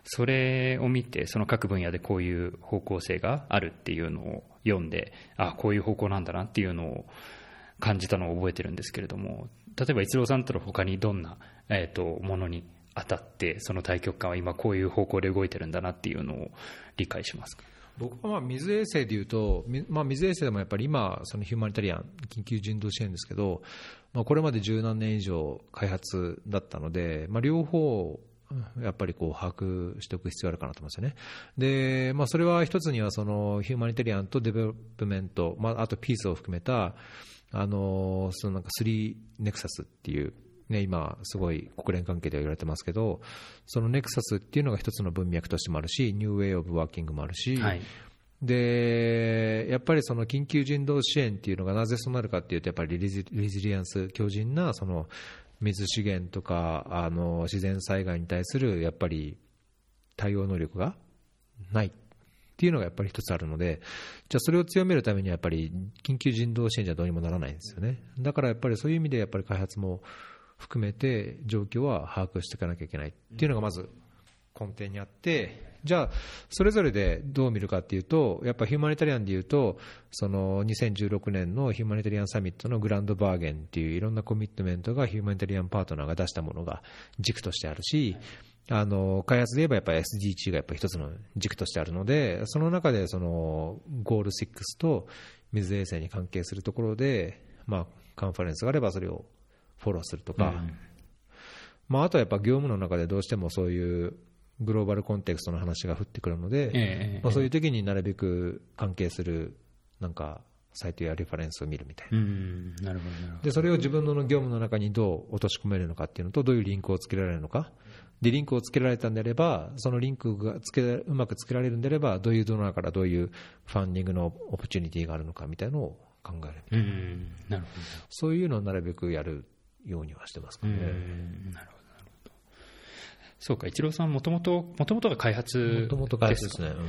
それを見てその各分野でこういう方向性があるっていうのを読んで、あこういう方向なんだなっていうのを感じたのを覚えてるんですけれども、例えば逸郎さんとの他にどんな、ものに当たってその大局観は今こういう方向で動いてるんだなっていうのを理解しますか？僕は水衛星でいうと、水衛星でもやっぱり今そのヒューマニタリアン緊急人道支援ですけど、これまで十何年以上開発だったので、両方やっぱりこう把握しておく必要があるかなと思いますよね。で、それは一つにはそのヒューマニタリアンとデベロップメント、あとピースを含めたそのなんか3ネクサスっていうね、今すごい国連関係では言われてますけど、そのネクサスっていうのが一つの文脈としてもあるしニューウェイオブワーキングもあるし、はい、でやっぱりその緊急人道支援っていうのがなぜそうなるかっていうと、やっぱりレジリエンス強靭なその水資源とか自然災害に対するやっぱり対応能力がないっていうのがやっぱり一つあるので、じゃあそれを強めるためにはやっぱり緊急人道支援じゃどうにもならないんですよね。だからやっぱりそういう意味でやっぱり開発も含めて状況は把握していかなきゃいけないっていうのがまず根底にあって、じゃあそれぞれでどう見るかっていうと、やっぱヒューマニタリアンでいうとその2016年のヒューマニタリアンサミットのグランドバーゲンっていういろんなコミットメントがヒューマニタリアンパートナーが出したものが軸としてあるし、開発で言えばやっぱり SDG がやっぱり一つの軸としてあるので、その中でそのゴール6と水衛星に関係するところで、カンファレンスがあればそれをフォローするとか、あとはやっぱ業務の中でどうしてもそういうグローバルコンテクストの話が降ってくるので、そういう時になるべく関係するなんかサイトやレファレンスを見るみたいな。なるほど、なるほど。で、それを自分の業務の中にどう落とし込めるのかっていうのと、どういうリンクをつけられるのか。で、リンクをつけられたんであれば、そのリンクがうまくつけられるんであれば、どういうドナーからどういうファンディングのオプチュニティがあるのかみたいなのを考えるみたいな。なるほど。そういうのをなるべくやるようにはしてますかね。なるほど。そうか、一郎さんもともとが開発ですね、うん、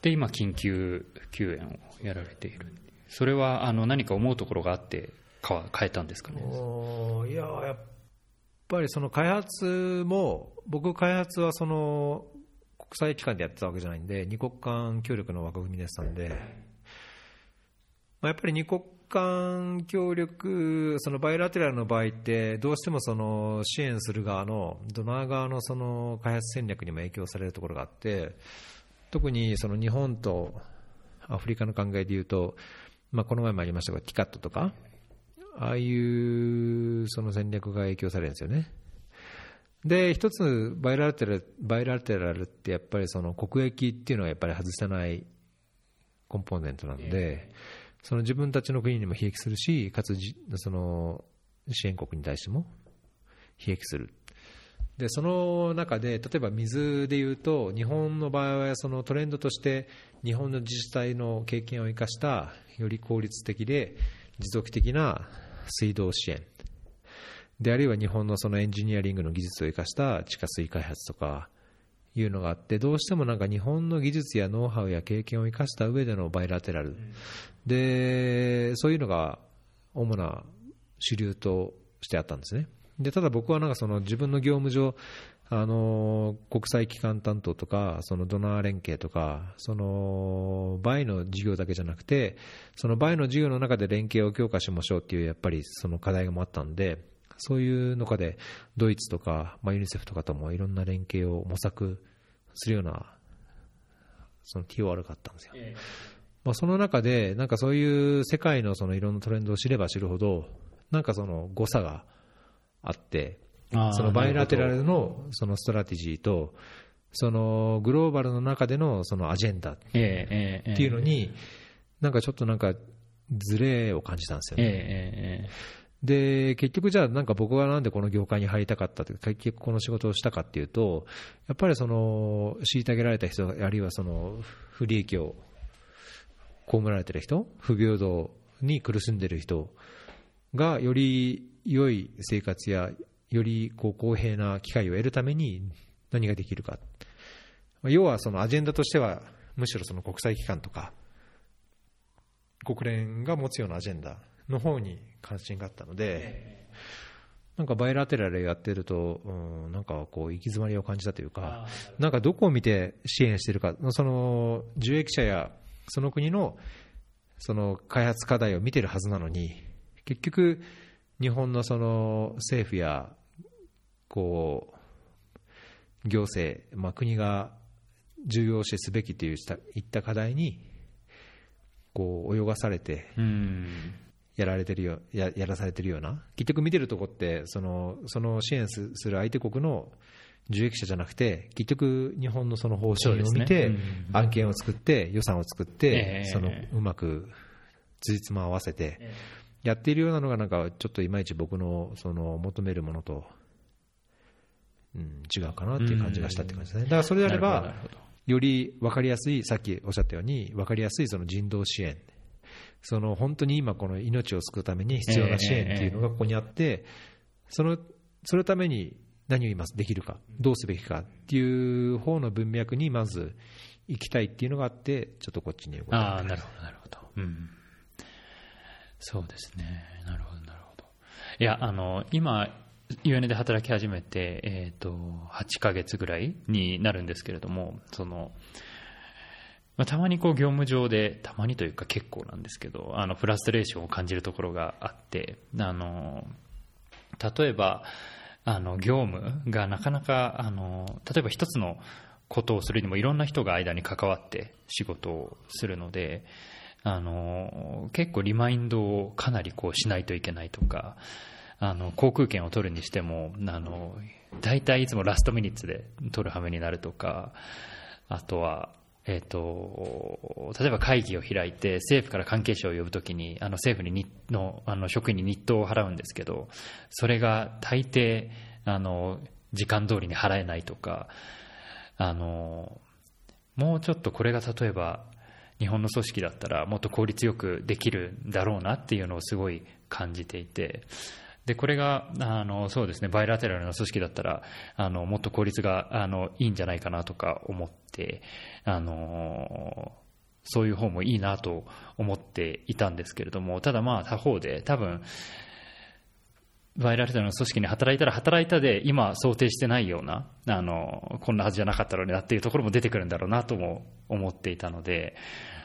で今緊急救援をやられている。それは何か思うところがあって変えたんですかね。いや、やっぱりその開発も、僕開発はその国際機関でやってたわけじゃないんで、2国間協力の枠組みでしたんで、やっぱり2国間協力、そのバイラテラルの場合ってどうしてもその支援する側のドナー側のその開発戦略にも影響されるところがあって、特にその日本とアフリカの考えでいうと、この前もありましたがTCATとかああいうその戦略が影響されるんですよね。で、一つバイラテラルってやっぱりその国益っていうのはやっぱり外せないコンポーネントなんで、その自分たちの国にも裨益するし、かつその支援国に対しても裨益する。で、その中で例えば水でいうと、日本の場合はそのトレンドとして日本の自治体の経験を生かしたより効率的で持続的な水道支援で、あるいは日本のそのエンジニアリングの技術を生かした地下水開発とかいうのがあって、どうしてもなんか日本の技術やノウハウや経験を生かした上でのバイラテラルで、そういうのが主な主流としてあったんですね。で、ただ僕はなんかその自分の業務上、国際機関担当とかそのドナー連携とか、そのバイの事業だけじゃなくて、そのバイの事業の中で連携を強化しましょうっていうやっぱりその課題もあったんで、そういう中でドイツとか、ユニセフとかともいろんな連携を模索するようなその TOR があったんですよ。その中でなんかそういう世界のそのいろんなトレンドを知れば知るほど、なんかその誤差があって、そのバイラテラルのそのストラテジーとそのグローバルの中でのそのアジェンダっていうのになんかちょっとなんかズレを感じたんですよね。で、結局じゃあなんか僕がなんでこの業界に入りたかったというか、結局この仕事をしたかっていうと、やっぱりその虐げられた人、あるいはその不利益を被られてる人、不平等に苦しんでる人がより良い生活やより公平な機会を得るために何ができるか。要はそのアジェンダとしては、むしろその国際機関とか国連が持つようなアジェンダの方に関心があったので、なんかバイラテラルやってると、なんかこう行き詰まりを感じたというか、なんかどこを見て支援してるか、その受益者やその国のその開発課題を見てるはずなのに、結局日本のその政府やこう行政、国が重要視すべきといった課題にこう泳がされて、やらされてるような、結局見てるとこってその支援する相手国の受益者じゃなくて、結局日本のその方針を見て、案件を作って予算を作って、そのうまく辻褄を合わせてやっているようなのが、なんかちょっといまいち僕のその求めるものと、違うかなっていう感じがしたって感じですね。だからそれであればより分かりやすい、さっきおっしゃったように分かりやすいその人道支援、その本当に今この命を救うために必要な支援っていうのがここにあって、そのために何を今できるか、どうすべきかっていう方の文脈にまず行きたいっていうのがあって、ちょっとこっちに動いてます。なるほど、なるほど、そうですね、なるほど、なるほど。いや、今UNEPで働き始めて、8ヶ月ぐらいになるんですけれども、そのたまに業務上で、たまにというか結構なんですけど、フラストレーションを感じるところがあって、例えば業務がなかなか例えば一つのことをするにもいろんな人が間に関わって仕事をするので、結構リマインドをかなりしないといけないとか、航空券を取るにしてもだいたいいつもラストミニッツで取る羽目になるとか、あとは例えば会議を開いて政府から関係者を呼ぶときに政府に職員に日当を払うんですけど、それが大抵時間通りに払えないとか、もうちょっとこれが例えば日本の組織だったらもっと効率よくできるんだろうなっていうのをすごい感じていて、でこれがそうですね、バイラテラルな組織だったらもっと効率がいいんじゃないかなとか思ってそういう方もいいなと思っていたんですけれども、ただまあ他方で多分バイラルの組織に働いたら働いたで今想定してないようなこんなはずじゃなかったのになっていうところも出てくるんだろうなとも思っていたので、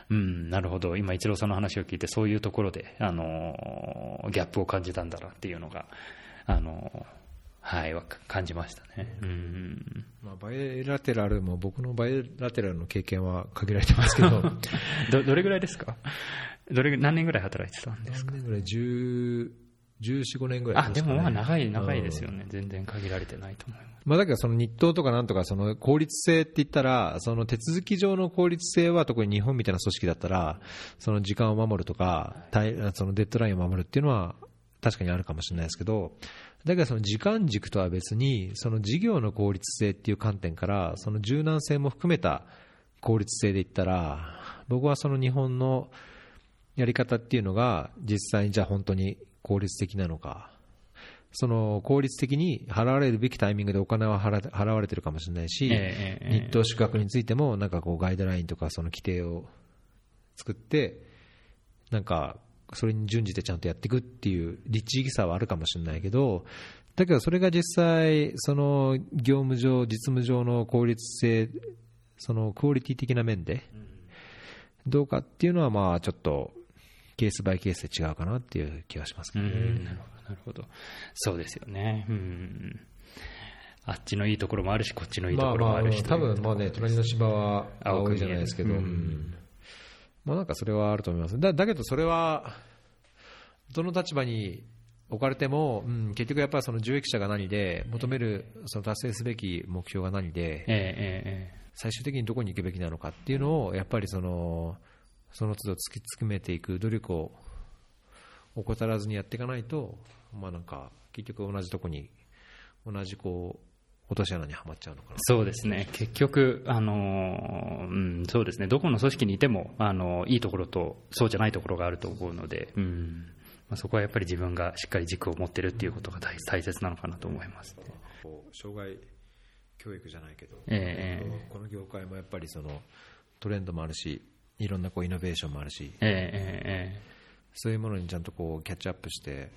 なるほど、今一郎さんの話を聞いてそういうところでギャップを感じたんだなっていうのがはい感じましたね。まあ、バイラテラルも僕のバイラテラルの経験は限られてますけどどれぐらいですか？何年ぐらい働いてたんですか？何年ぐらい14、15年ぐらいですかね。でもまあ長いですよね。全然限られてないと思います。まあ、だからその日当とかなんとかその効率性って言ったら、その手続き上の効率性は特に日本みたいな組織だったらその時間を守るとか、そのデッドラインを守るっていうのは確かにあるかもしれないですけど、だけどその時間軸とは別にその事業の効率性っていう観点からその柔軟性も含めた効率性で言ったら、僕はその日本のやり方っていうのが実際にじゃあ本当に効率的なのか、その効率的に払われるべきタイミングでお金は払われてるかもしれないし、日当資格についてもなんかこうガイドラインとかその規定を作って、なんかそれに準じてちゃんとやっていくっていう立地域差はあるかもしれないけど、だけどそれが実際その業務上実務上の効率性、そのクオリティ的な面でどうかっていうのはまあちょっとケースバイケースで違うかなっていう気がしますけどね。なるほど、そうですよね。あっちのいいところもあるし、こっちのいいところもあるし、多分まあね、隣の芝は青いじゃないですけど、まあなんかそれはあると思います。だけどそれはどの立場に置かれても、結局やっぱりその受益者が何で求める、その達成すべき目標が何で、最終的にどこに行くべきなのかっていうのをやっぱりその都度突き詰めていく努力を怠らずにやっていかないと、まあなんか結局同じとこに同じこう落とし穴にはまっちゃうのかな。そうですね、結局そうですね、どこの組織にいてもいいところとそうじゃないところがあると思うので、そこはやっぱり自分がしっかり軸を持ってるっていうことが大切なのかなと思いますね。障害教育じゃないけど、この業界もやっぱりそのトレンドもあるし、いろんなこうイノベーションもあるし、そういうものにちゃんとこうキャッチアップして、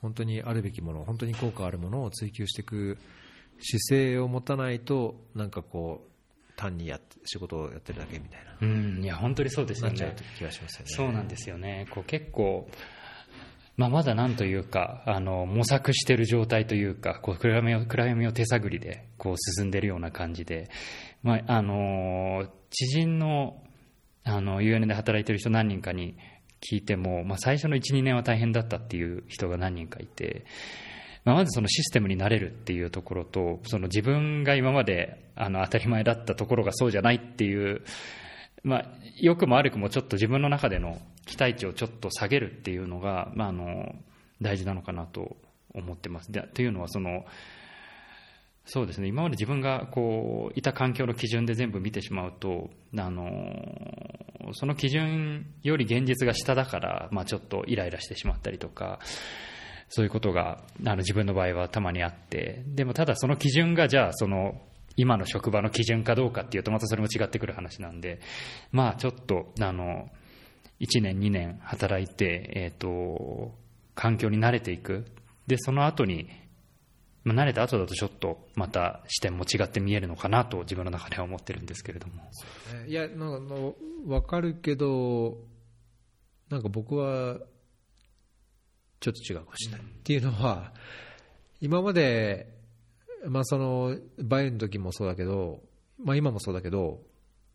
本当にあるべきもの、本当に効果あるものを追求していく姿勢を持たないと、なんかこう単に仕事をやってるだけみたいな、いや本当にそうですよね。なっちゃう気がしますよね。そうなんですよね。こう結構まだなんというか模索している状態というか、こう暗闇を手探りでこう進んでいるような感じで、知人のUN で働いている人何人かに聞いても、最初の 1,2 年は大変だったっていう人が何人かいて、まずそのシステムに慣れるっていうところと、その自分が今まで当たり前だったところがそうじゃないっていう。良くも悪くもちょっと自分の中での期待値をちょっと下げるっていうのが、大事なのかなと思ってます。というのはそうですね、今まで自分がこういた環境の基準で全部見てしまうと、その基準より現実が下だから、ちょっとイライラしてしまったりとか、そういうことが自分の場合はたまにあって、でもただその基準がじゃあ今の職場の基準かどうかっていうと、またそれも違ってくる話なんで、ちょっと1年2年働いて、環境に慣れていく、でその後に、慣れた後だとちょっとまた視点も違って見えるのかなと自分の中では思ってるんですけれども。いや分かるけど、なんか僕はちょっと違うかもしれない、っていうのは今までそのバイルの時もそうだけど、今もそうだけど、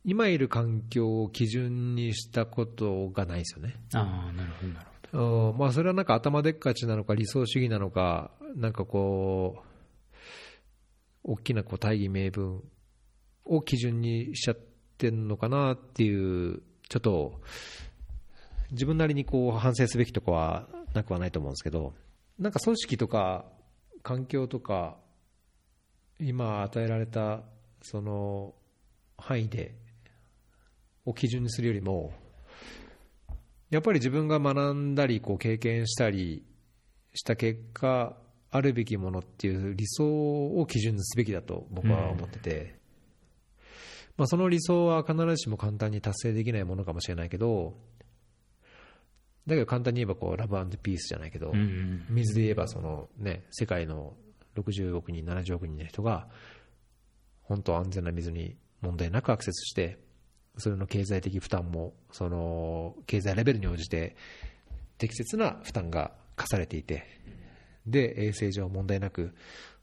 今いる環境を基準にしたことがないですよね。なるほど。それはなんか頭でっかちなのか理想主義なのか、なんかこう大きなこう大義名分を基準にしちゃっってんのかなっていう、ちょっと自分なりにこう反省すべきとこはなくはないと思うんですけど、なんか組織とか環境とか今与えられたその範囲でを基準にするよりも、やっぱり自分が学んだりこう経験したりした結果あるべきものっていう理想を基準にすべきだと僕は思ってて、まあその理想は必ずしも簡単に達成できないものかもしれないけど、だけど簡単に言えばこうラブ&ピースじゃないけど、水で言えばそのね、世界の60億人70億人の人が本当安全な水に問題なくアクセスして、それの経済的負担もその経済レベルに応じて適切な負担が課されていて、で衛生上問題なく、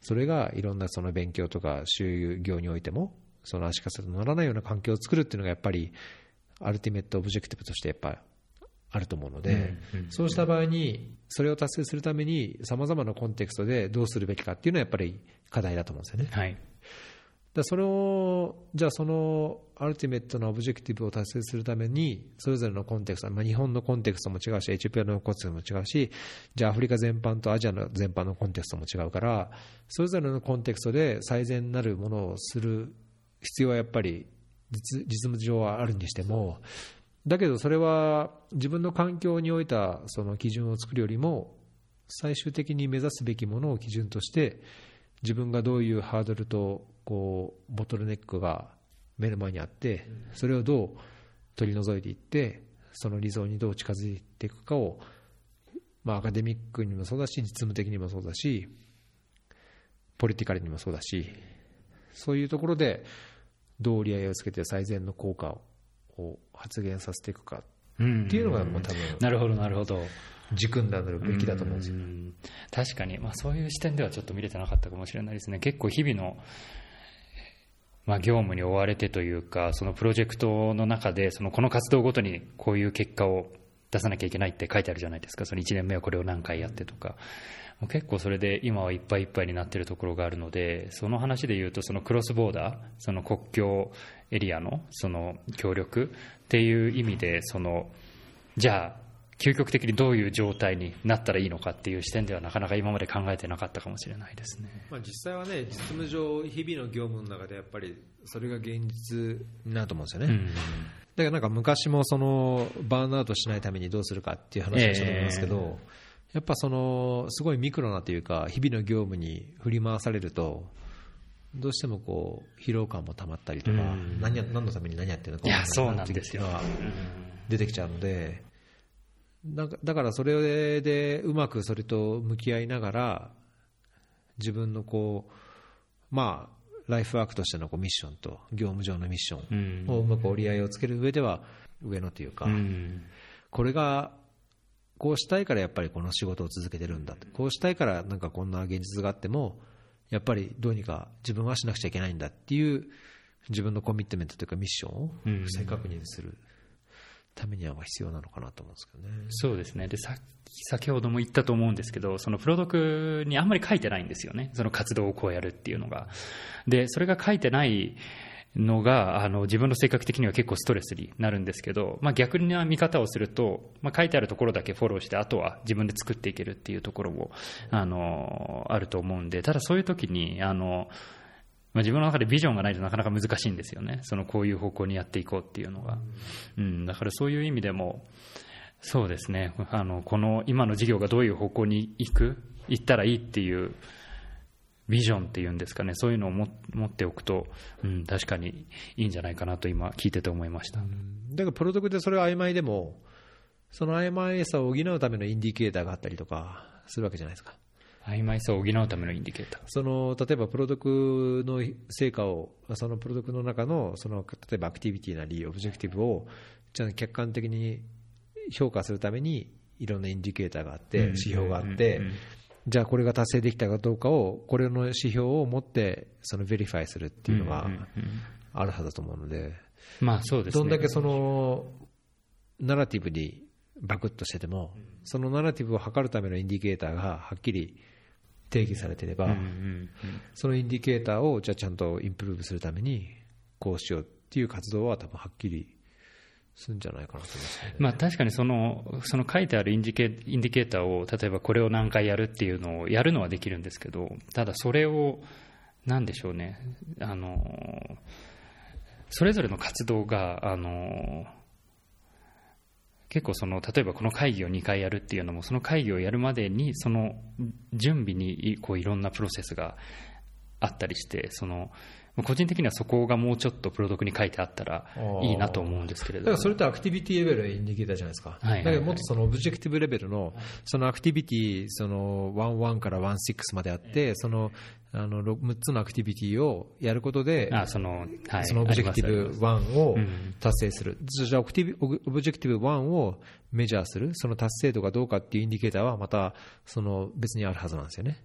それがいろんなその勉強とか就業においてもその足かせとならないような環境を作るっていうのがやっぱりアルティメットオブジェクティブとしてやっぱりあると思うので、そうした場合にそれを達成するためにさまざまなコンテクストでどうするべきかっていうのはやっぱり課題だと思うんですよね。はい、だそれをじゃあそのアルティメットなオブジェクティブを達成するためにそれぞれのコンテクスト、日本のコンテクストも違うし、エチオピアのコンテクストも違うし、じゃあアフリカ全般とアジアの全般のコンテクストも違うから、それぞれのコンテクストで最善なるものをする必要はやっぱり 実務上はあるにしても、だけどそれは自分の環境においたその基準を作るよりも、最終的に目指すべきものを基準として自分がどういうハードルとこうボトルネックが目の前にあって、それをどう取り除いていって、その理想にどう近づいていくかを、まあアカデミックにもそうだし、実務的にもそうだし、ポリティカルにもそうだし、そういうところでどう折り合いをつけて最善の効果を発言させていくかっていうのがもう多分、なるほどなるほど、軸になるべきだと思うんですよ。確かに、まあ、そういう視点ではちょっと見れてなかったかもしれないですね。結構日々の、まあ、業務に追われてというか、そのプロジェクトの中でそのこの活動ごとにこういう結果を出さなきゃいけないって書いてあるじゃないですか。その1年目はこれを何回やってとか、結構それで今はいっぱいいっぱいになっているところがあるので、その話でいうとそのクロスボーダー、その国境エリアのその協力っていう意味で、そのじゃあ究極的にどういう状態になったらいいのかっていう視点ではなかなか今まで考えてなかったかもしれないですね。まあ、実際はね、実務上日々の業務の中でやっぱりそれが現実なと思うんですよね。だからなんか昔もそのバーンアウトしないためにどうするかっていう話をしたと思いますけど、やっぱそのすごいミクロなというか日々の業務に振り回されると、どうしてもこう疲労感もたまったりとか、何のために何やってるのか分からないっていうのが出てきちゃうので、だからそれでうまくそれと向き合いながら、自分のこうまあライフワークとしてのこうミッションと業務上のミッションをうまく折り合いをつける上では、上のというか、これがこうしたいからやっぱりこの仕事を続けてるんだ、こうしたいからなんかこんな現実があってもやっぱりどうにか自分はしなくちゃいけないんだっていう自分のコミットメントというかミッションを再確認するためには必要なのかなと思うんですけどね。そうですね。で先ほども言ったと思うんですけど、そのプロドクにあんまり書いてないんですよね、その活動をこうやるっていうのが。でそれが書いてないのが自分の性格的には結構ストレスになるんですけど、まあ、逆な見方をすると、まあ、書いてあるところだけフォローして、あとは自分で作っていけるっていうところもあると思うんで、ただそういう時にまあ、自分の中でビジョンがないとなかなか難しいんですよね、そのこういう方向にやっていこうっていうのが。だからそういう意味でもそうですね、この今の事業がどういう方向に行ったらいいっていうビジョンっていうんですかね、そういうのを持っておくと、確かにいいんじゃないかなと今聞いてて思いました。だからプロトコルでそれは曖昧でも、その曖昧さを補うためのインディケーターがあったりとかするわけじゃないですか。曖昧さを補うためのインディケーター、その例えばプロトコルの成果を、そのプロトコルの中の、 その例えばアクティビティなりオブジェクティブをちゃんと客観的に評価するためにいろんなインディケーターがあって、指標があって、じゃあこれが達成できたかどうかを、これの指標を持ってそのベリファイするっていうのがあるはずだと思うので、どんだけそのナラティブにバクッとしてても、そのナラティブを測るためのインディケーターがはっきり定義されていれば、そのインディケーターをじゃあちゃんとインプルーブするためにこうしようっていう活動は多分はっきりするんじゃないかなと思いますね。まあ、確かにその書いてあるインディケーターを例えばこれを何回やるっていうのをやるのはできるんですけど、ただそれをなんでしょうね、それぞれの活動が結構例えばこの会議を2回やるっていうのも、その会議をやるまでにその準備にこういろんなプロセスがあったりして、個人的にはそこがもうちょっとプロドクに書いてあったらいいなと思うんですけれども、だからそれってアクティビティレベルのインディケーターじゃないですか、はいはいはい、だけどもっとオブジェクティブレベルのそのアクティビティ11から16まであって、6つのアクティビティをやることでそのオブジェクティブ1を達成する、じゃあオブジェクティブ1をメジャーする、その達成度がどうかっていうインディケーターはまた別にあるはずなんですよね、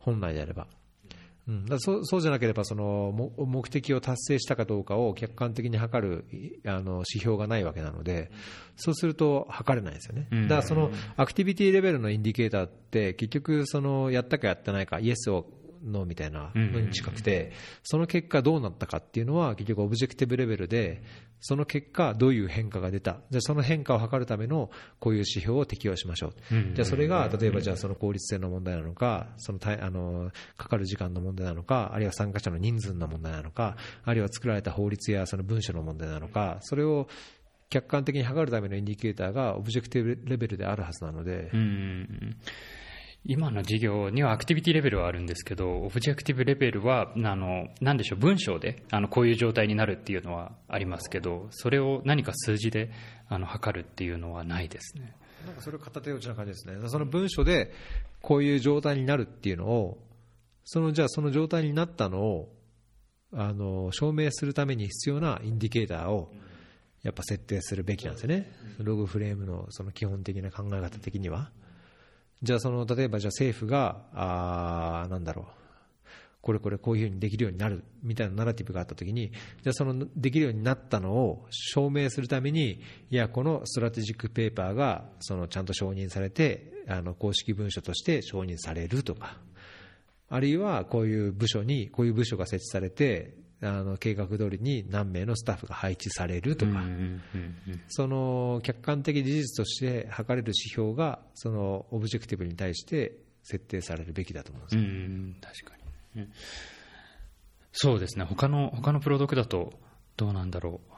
本来であれば。うん、だそうじゃなければ目的を達成したかどうかを客観的に測る指標がないわけなので、そうすると測れないですよね。だからアクティビティレベルのインディケーターって結局やったかやってないか、イエスをノーみたいなのに近くて、その結果どうなったかっていうのは結局オブジェクティブレベルで、その結果どういう変化が出た、じゃあその変化を測るためのこういう指標を適用しましょう、じゃあそれが例えばじゃあ効率性の問題なのか、かかる時間の問題なのか、あるいは参加者の人数の問題なのか、あるいは作られた法律や文書の問題なのか、それを客観的に測るためのインディケーターがオブジェクティブレベルであるはずなので、今の授業にはアクティビティレベルはあるんですけど、オブジェクティブレベルは何でしょう、文章でこういう状態になるっていうのはありますけど、それを何か数字で測るっていうのはないですね。なんかそれを片手落ちな感じですね。その文章でこういう状態になるっていうのを、じゃあその状態になったのを証明するために必要なインディケーターをやっぱ設定するべきなんですよね。ログフレームの基本的な考え方的には。じゃあ例えばじゃあ政府がこれこういうふうにできるようになるみたいなナラティブがあったときに、じゃあできるようになったのを証明するために、いやこのストラテジックペーパーがちゃんと承認されて公式文書として承認されるとか、あるいはこういう部署が設置されて計画通りに何名のスタッフが配置されるとか、客観的事実として測れる指標がオブジェクティブに対して設定されるべきだと思うんですよ。確かに、うん、そうですね。他のプロドクだとどうなんだろう、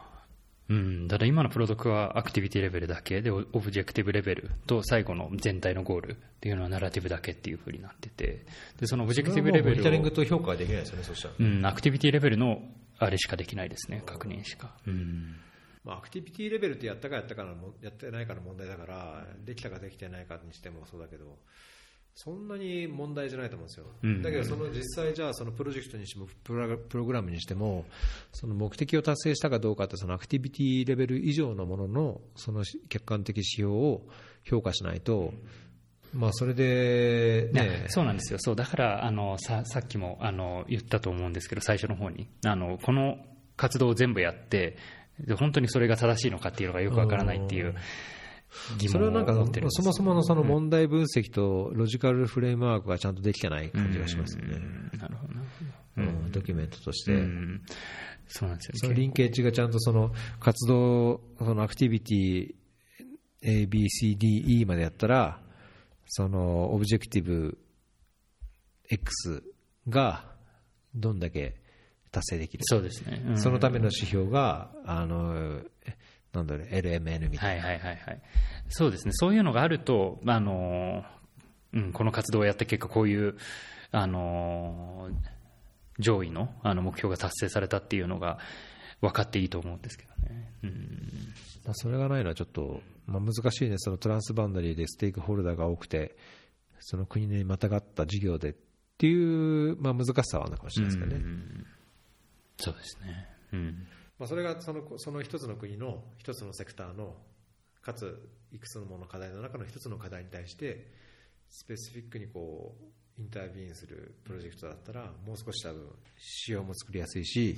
ただ今のプロドクはアクティビティレベルだけで、オブジェクティブレベルと最後の全体のゴールっていうのはナラティブだけっていう風になってて、でオブジェクティブレベルをモニタリングと評価はできないですよね。そしたら、アクティビティレベルのあれしかできないですね、確認しか。アクティビティレベルってやってないかの問題だから、できたかできてないかにしてもそうだけど、そんなに問題じゃないと思うんですよ。だけど実際じゃあプロジェクトにしてもプログラムにしても、目的を達成したかどうかってアクティビティレベル以上のものの客観的指標を評価しないと、それでね。そうなんですよ。そうだからさっきも言ったと思うんですけど、最初の方にこの活動を全部やって本当にそれが正しいのかっていうのがよくわからないっていう疑問を持ってるんです。それはそもそもの問題分析とロジカルフレームワークがちゃんとできてない感じがしますね。なるほどね。ドキュメントとして、そうなんですよね。そのリンケージがちゃんと活動アクティビティ A B C D E までやったら、オブジェクティブ X がどんだけ達成できる、そうですね、そのための指標がLMN みたいな、はいはいはいはい、そうですね。そういうのがあるとこの活動をやった結果こういう上位の目標が達成されたっていうのが分かっていいと思うんですけどね。それがないのはちょっと難しいね。トランスバウンダリーでステークホルダーが多くて国にまたがった事業でっていう、難しさはあるのかもしれないですけどね。そうですね。それがその一つの国の一つのセクターのかついくつもの課題の中の一つの課題に対してスペシフィックにインタービューするプロジェクトだったら、もう少し多分仕様も作りやすいし、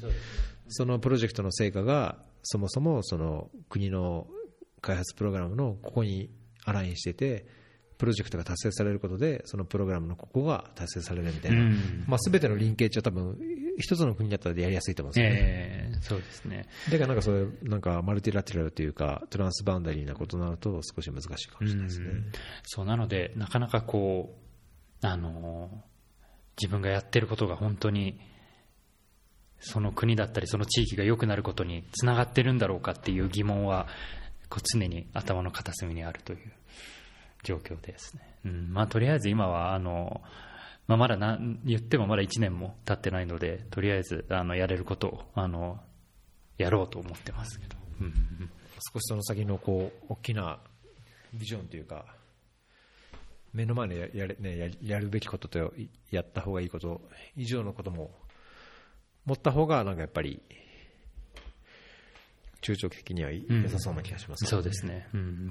そのプロジェクトの成果がそもそも国の開発プログラムのここにアラインしてて、プロジェクトが達成されることでそのプログラムのここが達成されるみたいな、すべてのリンケージは多分一つの国だったらやりやすいと思うんですよね。そうですね。だからなんかそれなんかマルティラテラルというかトランスバウンダリーなことになると少し難しいかもしれないですね。そうなのでなかなかこう自分がやってることが本当にその国だったりその地域が良くなることにつながってるんだろうかっていう疑問はこう常に頭の片隅にあるという状況ですね。まあとりあえず今はまあ、まだ言ってもまだ1年も経ってないのでとりあえずやれることをやろうと思ってますけど、少しその先のこう大きなビジョンというか目の前で やるべきこととやった方がいいこと以上のことも持った方がなんかやっぱり中長期的には良さそうな気がしますね。そうですね、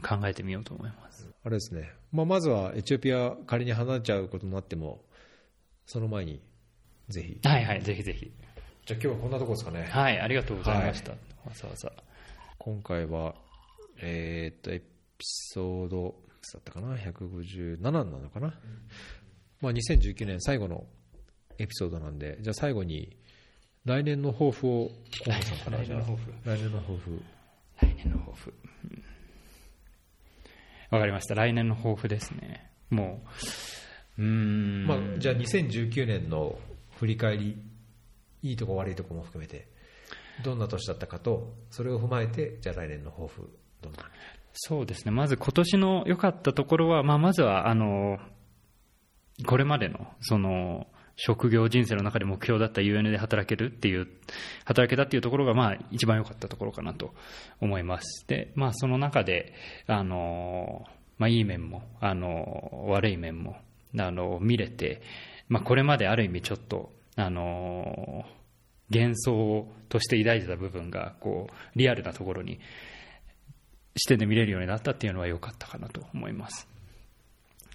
考えてみようと思います。あれですね、まずはエチオピア仮に離れちゃうことになってもその前にぜひ、はいはい、ぜひぜひ。じゃあ今日はこんなところですかね。はい、ありがとうございました、はい、わざわざ今回はエピソードだったかな157なのかな、2019年最後のエピソードなんで、じゃあ最後に来年の抱負を河野さんから。来年の抱負わかりました。来年の抱負ですね。もうじゃあ2019年の振り返り、いいとこ悪いとこも含めてどんな年だったかと、それを踏まえてじゃあ来年の抱負どんな。そうですね、まず今年の良かったところは、まずはこれまでのその職業人生の中で目標だった UN で働けたっていうところが一番良かったところかなと思います。で、その中でいい面も悪い面も見れて、これまである意味ちょっと幻想として抱いてた部分がこうリアルなところに視点で見れるようになったっていうのは良かったかなと思います。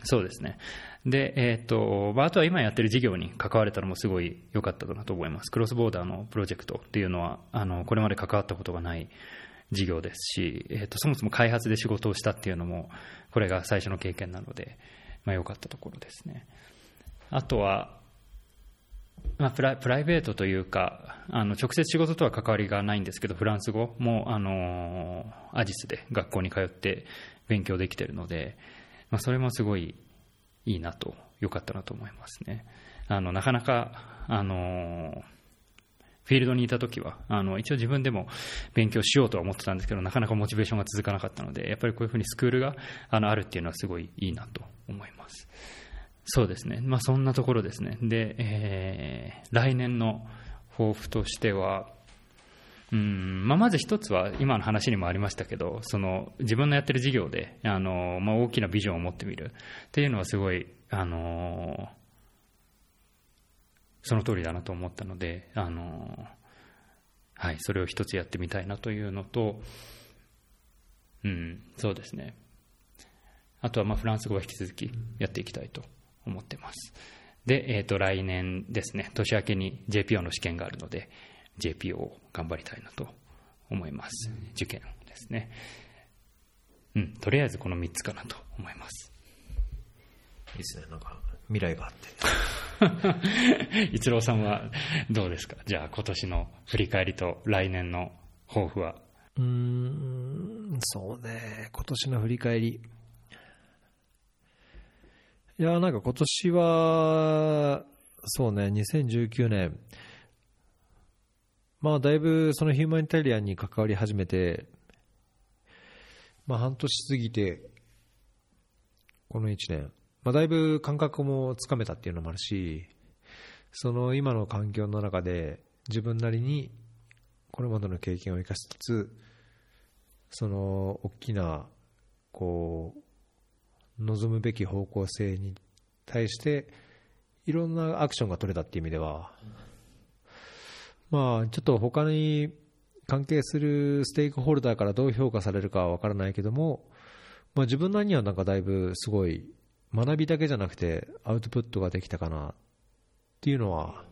そうですね。で、あとは今やってる事業に関われたのもすごい良かったかなと思います。クロスボーダーのプロジェクトっていうのはこれまで関わったことがない事業ですし、そもそも開発で仕事をしたっていうのもこれが最初の経験なので、良かったところですね。あとは、プライベートというか直接仕事とは関わりがないんですけど、フランス語もアジスで学校に通って勉強できているので、それもすごいいいなと、良かったなと思いますね。なかなかフィールドにいた時は一応自分でも勉強しようとは思ってたんですけど、なかなかモチベーションが続かなかったので、やっぱりこういうふうにスクールがあるっていうのはすごいいいなと思います。そうですね、そんなところですね。で、来年の抱負としては、まず一つは今の話にもありましたけど、その自分のやってる事業で大きなビジョンを持ってみるっていうのはすごいその通りだなと思ったので、はい、それを一つやってみたいなというのと、そうですね、あとはフランス語は引き続きやっていきたいと思ってます。で、来年ですね、年明けに JPO の試験があるのでJPO を頑張りたいなと思います。受験ですね。とりあえずこの3つかなと思います。いいですね、なんか未来があって。一郎さんはどうですか。じゃあ今年の振り返りと来年の抱負は。そうね、今年の振り返り。いや、なんか今年はそうね、2019年。だいぶそのヒューマニタリアンに関わり始めて、半年過ぎてこの1年、だいぶ感覚もつかめたっていうのもあるし、その今の環境の中で自分なりにこれまでの経験を生かしつつ、その大きなこう望むべき方向性に対していろんなアクションが取れたっていう意味では、ちょっと他に関係するステークホルダーからどう評価されるかは分からないけども、自分なりにはなんかだいぶすごい学びだけじゃなくてアウトプットができたかなっていうのは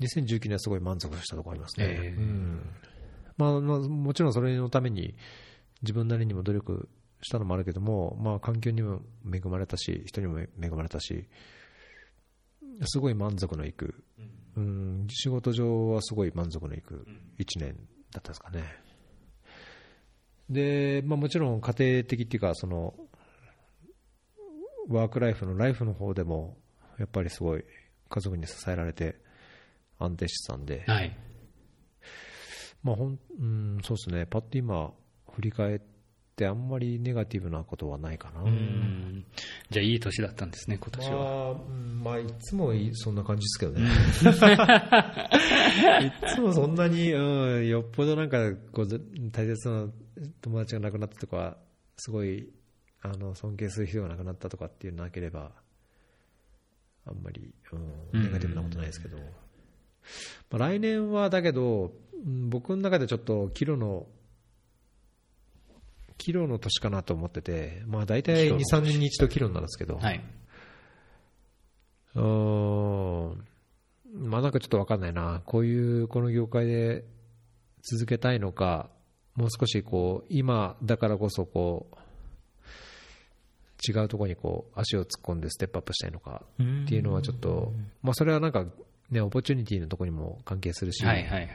2019年はすごい満足したところありますね。もちろんそれのために自分なりにも努力したのもあるけども、環境にも恵まれたし人にも恵まれたし、すごい満足のいく仕事上はすごい満足のいく1年だったですかね。で、まあ、もちろん家庭的っていうかそのワークライフのライフの方でもやっぱりすごい家族に支えられて安定してたんで、はい、まあそうですね。パッと今振り返ってあんまりネガティブなことはないかな。じゃあいい年だったんですね今年は。まあいつもそんな感じですけどね。いつもそんなに、よっぽどなんかこう大切な友達が亡くなったとかすごい尊敬する人が亡くなったとかっていうのなければあんまり、ネガティブなことないですけど、まあ、来年はだけど、僕の中でちょっとキロの年かなと思ってて、まあ、大体2、3年に一度キロなんですけど、はい、まあ、なんかちょっと分かんないな、この業界で続けたいのか、もう少しこう今だからこそこう違うところにこう足を突っ込んでステップアップしたいのかっていうのはちょっと、まあ、それはなんかねオポチュニティのところにも関係するし、はいはいはい、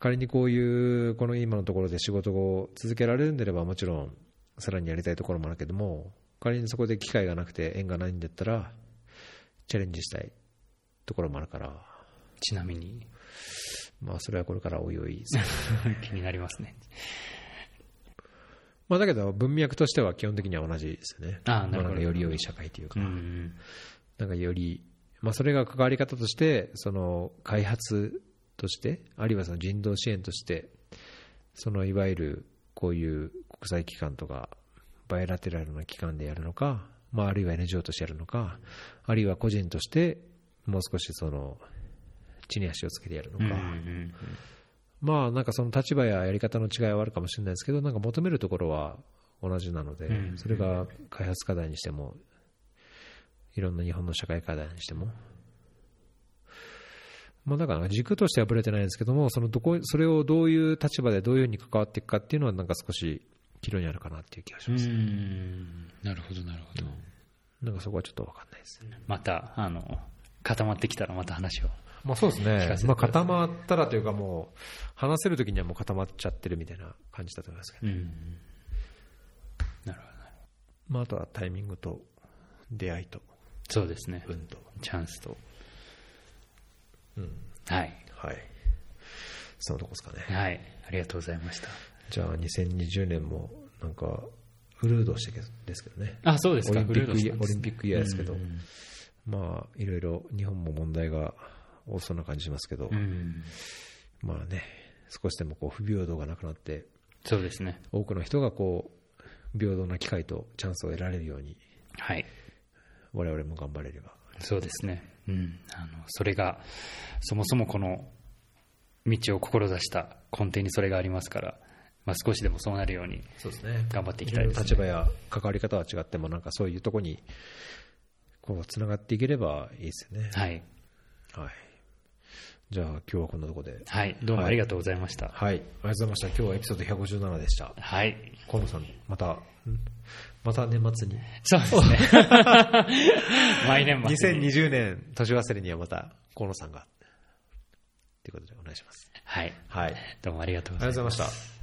仮にこの今のところで仕事を続けられるんであればもちろんさらにやりたいところもあるけども、仮にそこで機会がなくて縁がないんだったらチャレンジしたいところもあるから。ちなみにまあそれはこれからおいおい気になりますね。まあ、だけど文脈としては基本的には同じですよね。ああ、なるほど。より良い社会というか、なんかより、まあ、それが関わり方としてその開発としてあるいはその人道支援としてそのいわゆるこういう国際機関とかバイラテラルな機関でやるのか、まあ、あるいは NGO としてやるのか、あるいは個人としてもう少しその地に足をつけてやるのか、まあ、なんかその立場ややり方の違いはあるかもしれないですけど、なんか求めるところは同じなので、それが開発課題にしてもいろんな日本の社会課題にしても、まあだから軸としてはぶれてないんですけども、それをどういう立場でどういうふうに関わっていくかっていうのはなんか少し岐路にあるかなっていう気がします。なるほどなるほど。なんかそこはちょっと分かんないですね。また固まってきたらまた話を。まあ、そうですね。まあ、固まったらというかもう話せるときにはもう固まっちゃってるみたいな感じだと思いますけど、なるほど。まあ、あとはタイミングと出会いと、そうですね、運とチャンスと、はいはい、そのとこですかね。はい、ありがとうございました。じゃあ2020年もなんかフルードしてですけどね。あ、そうですか。オリンピックイヤーですけど、まあいろいろ日本も問題が多そうな感じしますけど、まあね、少しでもこう不平等がなくなって、そうですね、多くの人がこう平等な機会とチャンスを得られるように、はい、我々も頑張れれば。そうですね、それがそもそもこの道を志した根底にそれがありますから、まあ、少しでもそうなるように頑張っていきたいですね。立場や関わり方は違ってもなんかそういうところにこうつながっていければいいですよね。はいはい、じゃあ今日はこんなところで、はい、どうもありがとうございました。はい、ありがとうございました。今日はエピソード157でした。はい、河野さんまた年末に。そうですね。毎年末に。2020年年忘れにはまた河野さんがということでお願いします。はい、はい、どうもありがとうございました。ありがとうございました。